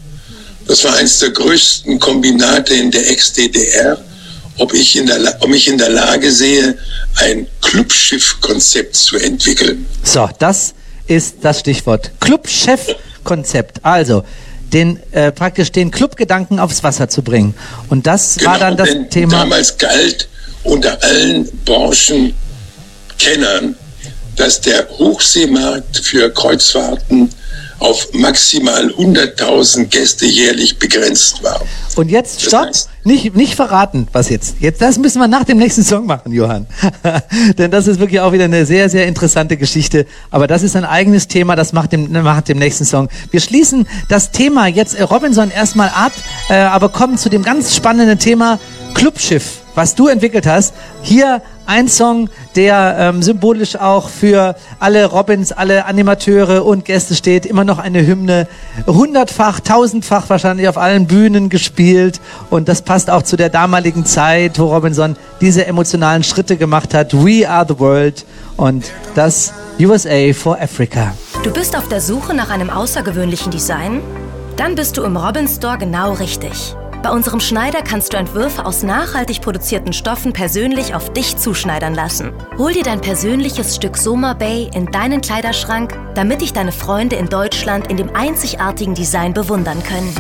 Das war eines der größten Kombinate in der Ex-DDR. Ob ich in der Lage sehe, ein Clubschiff-Konzept zu entwickeln. So, das ist das Stichwort. Clubschiff-Konzept. Also, den Clubgedanken aufs Wasser zu bringen. Und das war dann das Thema. Damals galt unter allen Branchenkennern, dass der Hochseemarkt für Kreuzfahrten auf maximal 100.000 Gäste jährlich begrenzt war. Und jetzt, stopp, nicht verraten, was jetzt. Jetzt, das müssen wir nach dem nächsten Song machen, Johann. Denn das ist wirklich auch wieder eine sehr, sehr interessante Geschichte. Aber das ist ein eigenes Thema, das macht dem nächsten Song. Wir schließen das Thema jetzt Robinson erstmal ab, aber kommen zu dem ganz spannenden Thema Clubschiff, was du entwickelt hast. Hier ein Song, der symbolisch auch für alle Robins, alle Animateure und Gäste steht. Immer noch eine Hymne, 100-fach, 1000-fach wahrscheinlich auf allen Bühnen gespielt. Und das passt auch zu der damaligen Zeit, wo Robinson diese emotionalen Schritte gemacht hat. We are the world und das USA for Africa. Du bist auf der Suche nach einem außergewöhnlichen Design? Dann bist du im Robin Store genau richtig. Bei unserem Schneider kannst du Entwürfe aus nachhaltig produzierten Stoffen persönlich auf dich zuschneidern lassen. Hol dir dein persönliches Stück Soma Bay in deinen Kleiderschrank, damit dich deine Freunde in Deutschland in dem einzigartigen Design bewundern können.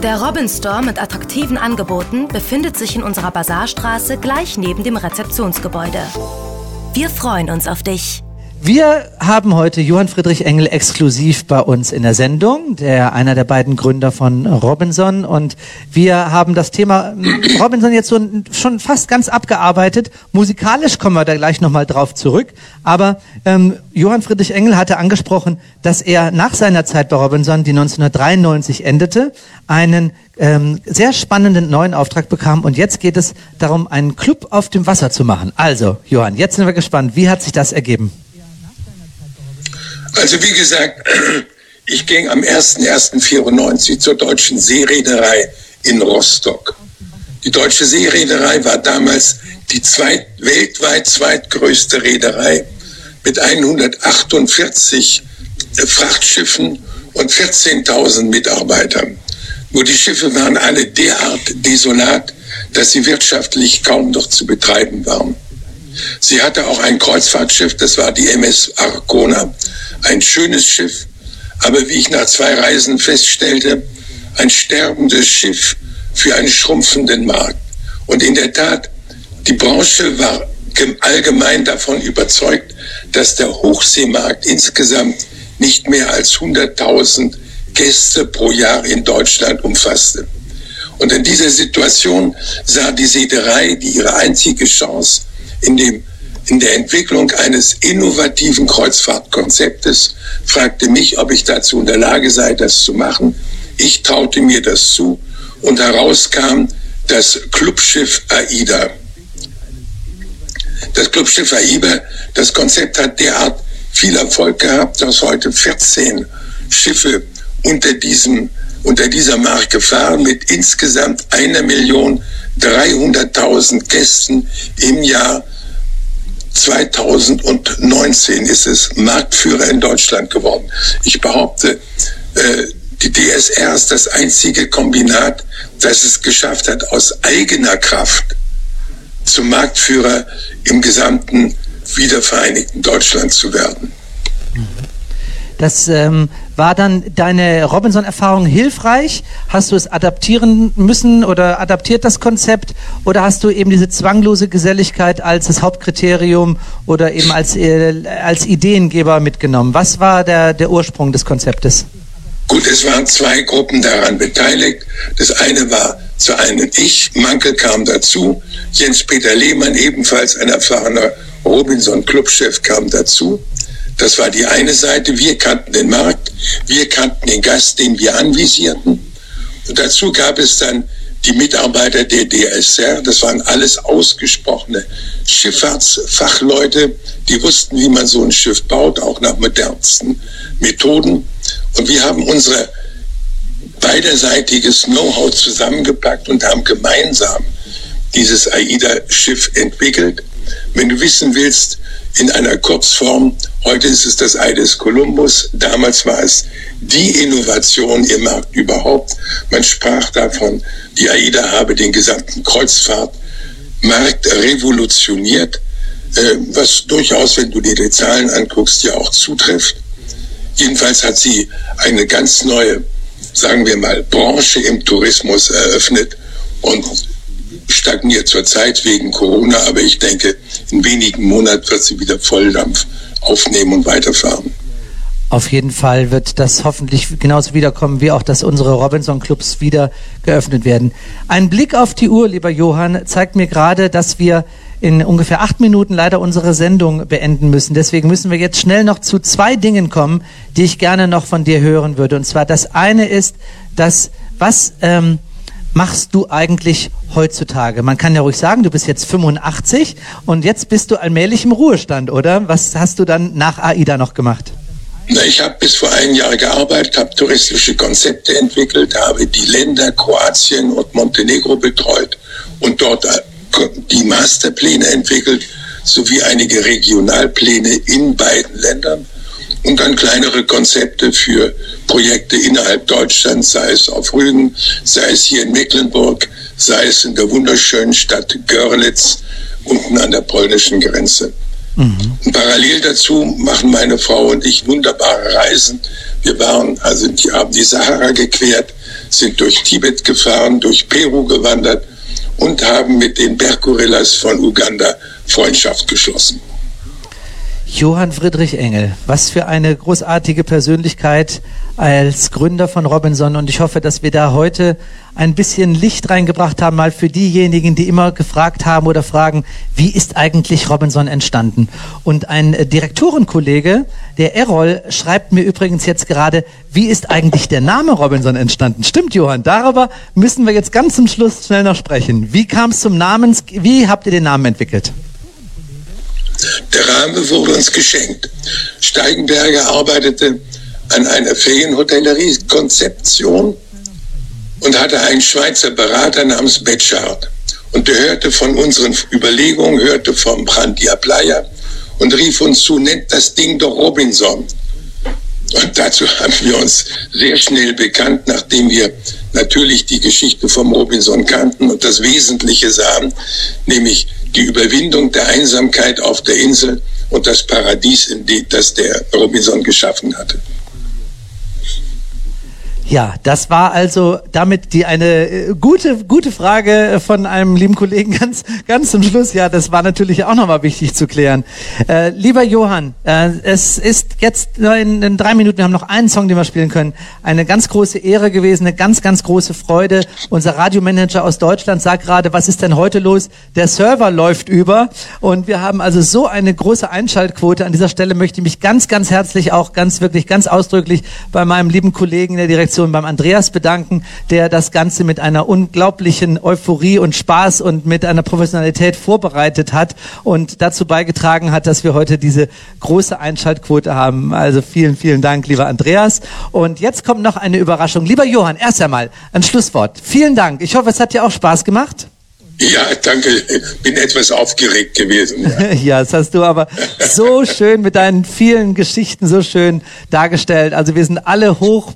Der Robin Store mit attraktiven Angeboten befindet sich in unserer Basarstraße gleich neben dem Rezeptionsgebäude. Wir freuen uns auf dich. Wir haben heute Johann Friedrich Engel exklusiv bei uns in der Sendung, einer der beiden Gründer von Robinson. Und wir haben das Thema Robinson jetzt so schon fast ganz abgearbeitet. Musikalisch kommen wir da gleich nochmal drauf zurück. Aber Johann Friedrich Engel hatte angesprochen, dass er nach seiner Zeit bei Robinson, die 1993 endete, einen sehr spannenden neuen Auftrag bekam und jetzt geht es darum, einen Club auf dem Wasser zu machen. Also, Johann, jetzt sind wir gespannt. Wie hat sich das ergeben? Also wie gesagt, ich ging am 01.01.94 zur Deutschen Seereederei in Rostock. Die Deutsche Seereederei war damals die weltweit zweitgrößte Reederei mit 148 Frachtschiffen und 14.000 Mitarbeitern. Nur die Schiffe waren alle derart desolat, dass sie wirtschaftlich kaum noch zu betreiben waren. Sie hatte auch ein Kreuzfahrtschiff, das war die MS Arcona. Ein schönes Schiff, aber wie ich nach 2 Reisen feststellte, ein sterbendes Schiff für einen schrumpfenden Markt. Und in der Tat, die Branche war allgemein davon überzeugt, dass der Hochseemarkt insgesamt nicht mehr als 100.000 Gäste pro Jahr in Deutschland umfasste. Und in dieser Situation sah die Seederei, die ihre einzige Chance in der Entwicklung eines innovativen Kreuzfahrtkonzeptes, fragte mich, ob ich dazu in der Lage sei, das zu machen. Ich traute mir das zu und heraus kam das Clubschiff AIDA. Das Clubschiff AIDA, das Konzept hat derart viel Erfolg gehabt, dass heute 14 Schiffe unter dieser Marke fahren mit insgesamt 1.300.000 Gästen im Jahr. 2019 ist es Marktführer in Deutschland geworden. Ich behaupte, die DSR ist das einzige Kombinat, das es geschafft hat, aus eigener Kraft zum Marktführer im gesamten wiedervereinigten Deutschland zu werden. Das War dann deine Robinson-Erfahrung hilfreich? Hast du es adaptieren müssen oder adaptiert das Konzept? Oder hast du eben diese zwanglose Geselligkeit als das Hauptkriterium oder eben als Ideengeber mitgenommen? Was war der Ursprung des Konzeptes? Gut, es waren zwei Gruppen daran beteiligt. Das eine war zu einem Ich, Mankel kam dazu, Jens Peter Lehmann, ebenfalls ein erfahrener Robinson-Clubchef, kam dazu. Das war die eine Seite, wir kannten den Markt, wir kannten den Gast, den wir anvisierten. Und dazu gab es dann die Mitarbeiter der DSR, das waren alles ausgesprochene Schifffahrtsfachleute, die wussten, wie man so ein Schiff baut, auch nach modernsten Methoden. Und wir haben unser beiderseitiges Know-how zusammengepackt und haben gemeinsam dieses AIDA-Schiff entwickelt. Wenn du wissen willst, in einer Kurzform, heute ist es das Ei des Kolumbus, damals war es die Innovation im Markt überhaupt. Man sprach davon, die AIDA habe den gesamten Kreuzfahrtmarkt revolutioniert, was durchaus, wenn du dir die Zahlen anguckst, ja auch zutrifft. Jedenfalls hat sie eine ganz neue, sagen wir mal, Branche im Tourismus eröffnet und stagniert zurzeit wegen Corona, aber ich denke, in wenigen Monaten wird sie wieder Volldampf aufnehmen und weiterfahren. Auf jeden Fall wird das hoffentlich genauso wiederkommen, wie auch, dass unsere Robinson-Clubs wieder geöffnet werden. Ein Blick auf die Uhr, lieber Johann, zeigt mir gerade, dass wir in ungefähr 8 Minuten leider unsere Sendung beenden müssen. Deswegen müssen wir jetzt schnell noch zu 2 Dingen kommen, die ich gerne noch von dir hören würde. Und zwar das eine ist, dass was machst du eigentlich heutzutage? Man kann ja ruhig sagen, du bist jetzt 85 und jetzt bist du allmählich im Ruhestand, oder? Was hast du dann nach AIDA noch gemacht? Na, ich habe bis vor einem Jahr gearbeitet, habe touristische Konzepte entwickelt, habe die Länder Kroatien und Montenegro betreut und dort die Masterpläne entwickelt, sowie einige Regionalpläne in beiden Ländern und dann kleinere Konzepte für Projekte innerhalb Deutschlands, sei es auf Rügen, sei es hier in Mecklenburg, sei es in der wunderschönen Stadt Görlitz, unten an der polnischen Grenze. Mhm. Und parallel dazu machen meine Frau und ich wunderbare Reisen. Wir waren, also die haben die Sahara gequert, sind durch Tibet gefahren, durch Peru gewandert und haben mit den Berggorillas von Uganda Freundschaft geschlossen. Johann Friedrich Engel, was für eine großartige Persönlichkeit als Gründer von Robinson, und ich hoffe, dass wir da heute ein bisschen Licht reingebracht haben, mal für diejenigen, die immer gefragt haben oder fragen, wie ist eigentlich Robinson entstanden? Und ein Direktorenkollege, der Errol, schreibt mir übrigens jetzt gerade, wie ist eigentlich der Name Robinson entstanden? Stimmt, Johann, darüber müssen wir jetzt ganz zum Schluss schnell noch sprechen. Wie kam es zum Namen, wie habt ihr den Namen entwickelt? Der Rahmen wurde uns geschenkt. Steigenberger arbeitete an einer Ferienhotellerie-Konzeption und hatte einen Schweizer Berater namens Bettschart. Und der hörte von unseren Überlegungen, hörte vom Brandia Playa und rief uns zu, nennt das Ding doch Robinson. Und dazu haben wir uns sehr schnell bekannt, nachdem wir natürlich die Geschichte vom Robinson kannten und das Wesentliche sahen, nämlich die Überwindung der Einsamkeit auf der Insel und das Paradies, das der Robinson geschaffen hatte. Ja, das war also damit eine gute Frage von einem lieben Kollegen ganz zum Schluss. Ja, das war natürlich auch nochmal wichtig zu klären. Lieber Johann, es ist jetzt in 3 Minuten, wir haben noch einen Song, den wir spielen können. Eine ganz große Ehre gewesen, eine ganz große Freude. Unser Radiomanager aus Deutschland sagt gerade, was ist denn heute los? Der Server läuft über und wir haben also so eine große Einschaltquote. An dieser Stelle möchte ich mich ganz herzlich auch wirklich ausdrücklich bei meinem lieben Kollegen in der Direktion beim Andreas bedanken, der das Ganze mit einer unglaublichen Euphorie und Spaß und mit einer Professionalität vorbereitet hat und dazu beigetragen hat, dass wir heute diese große Einschaltquote haben. Also vielen Dank, lieber Andreas. Und jetzt kommt noch eine Überraschung. Lieber Johann, erst einmal ein Schlusswort. Vielen Dank. Ich hoffe, es hat dir auch Spaß gemacht. Ja, danke. Bin etwas aufgeregt gewesen. Ja. Ja, das hast du aber so schön mit deinen vielen Geschichten so schön dargestellt. Also wir sind alle hoch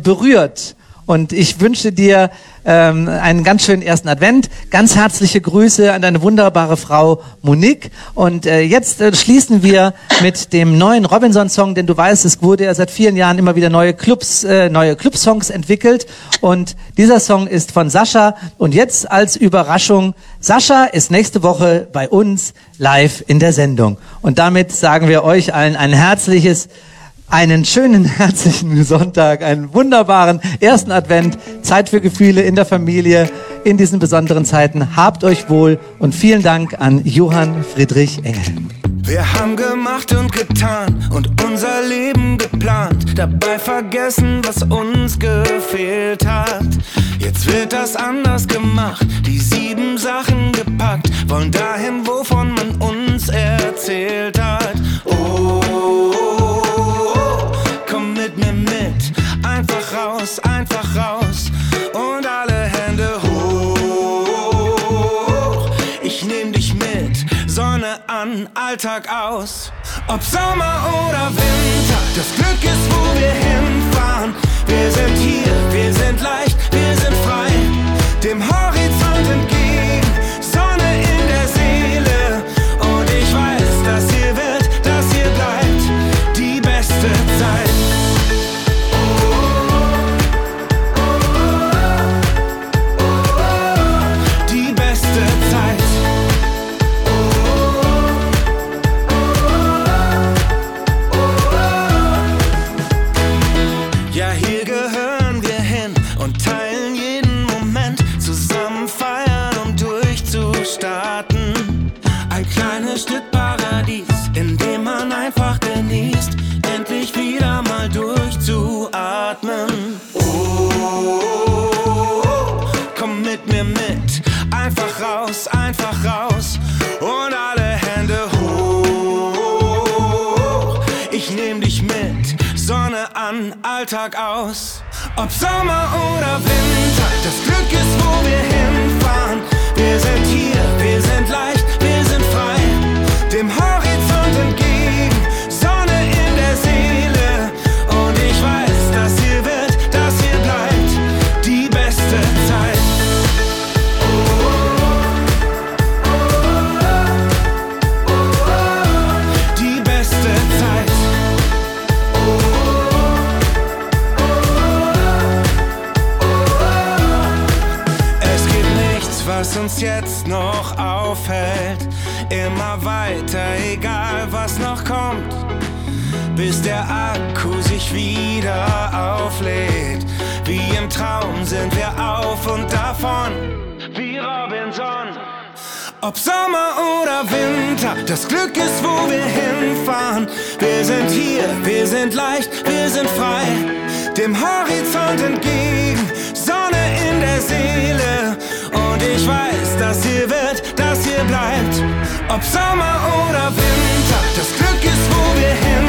berührt Und ich wünsche dir einen ganz schönen ersten Advent. Ganz herzliche Grüße an deine wunderbare Frau Monique. Und jetzt schließen wir mit dem neuen Robinson-Song, denn du weißt, es wurde ja seit vielen Jahren immer wieder neue Club-Songs entwickelt. Und dieser Song ist von Sascha. Und jetzt als Überraschung, Sascha ist nächste Woche bei uns live in der Sendung. Und damit sagen wir euch allen einen schönen herzlichen Sonntag, einen wunderbaren ersten Advent, Zeit für Gefühle in der Familie, in diesen besonderen Zeiten. Habt euch wohl und vielen Dank an Johann Friedrich Engel. Wir haben gemacht und getan und unser Leben geplant, dabei vergessen, was uns gefehlt hat. Jetzt wird das anders gemacht, die 7 Sachen gepackt, wollen dahin, wovon man uns erzählt hat. Einfach raus und alle Hände hoch. Ich nehm dich mit, Sonne an, Alltag aus. Ob Sommer oder Winter, das Glück ist, wo wir hinfahren. Wir sind hier, wir sind leicht, wir sind frei. Dem Horizont entgegen, Sonne in der Seele. Und ich weiß, dass hier wird, dass hier bleibt die beste Zeit. Alltag aus. Ob Sommer oder Winter, das Glück ist, wo wir hinfahren. Wir sind hier, wir sind leicht, wir sind frei. Dem Horizont entgegen, Sonne in der Seele. Und ich weiß, dass hier wird, dass hier bleibt die beste Zeit. Was uns jetzt noch aufhält, immer weiter, egal was noch kommt, bis der Akku sich wieder auflädt. Wie im Traum sind wir auf und davon, wie Robinson. Ob Sommer oder Winter, das Glück ist, wo wir hinfahren. Wir sind hier, wir sind leicht, wir sind frei. Dem Horizont entgegen, Sonne in der Seele. Und ich weiß, dass hier wird, dass hier bleibt. Ob Sommer oder Winter, das Glück ist, wo wir hin.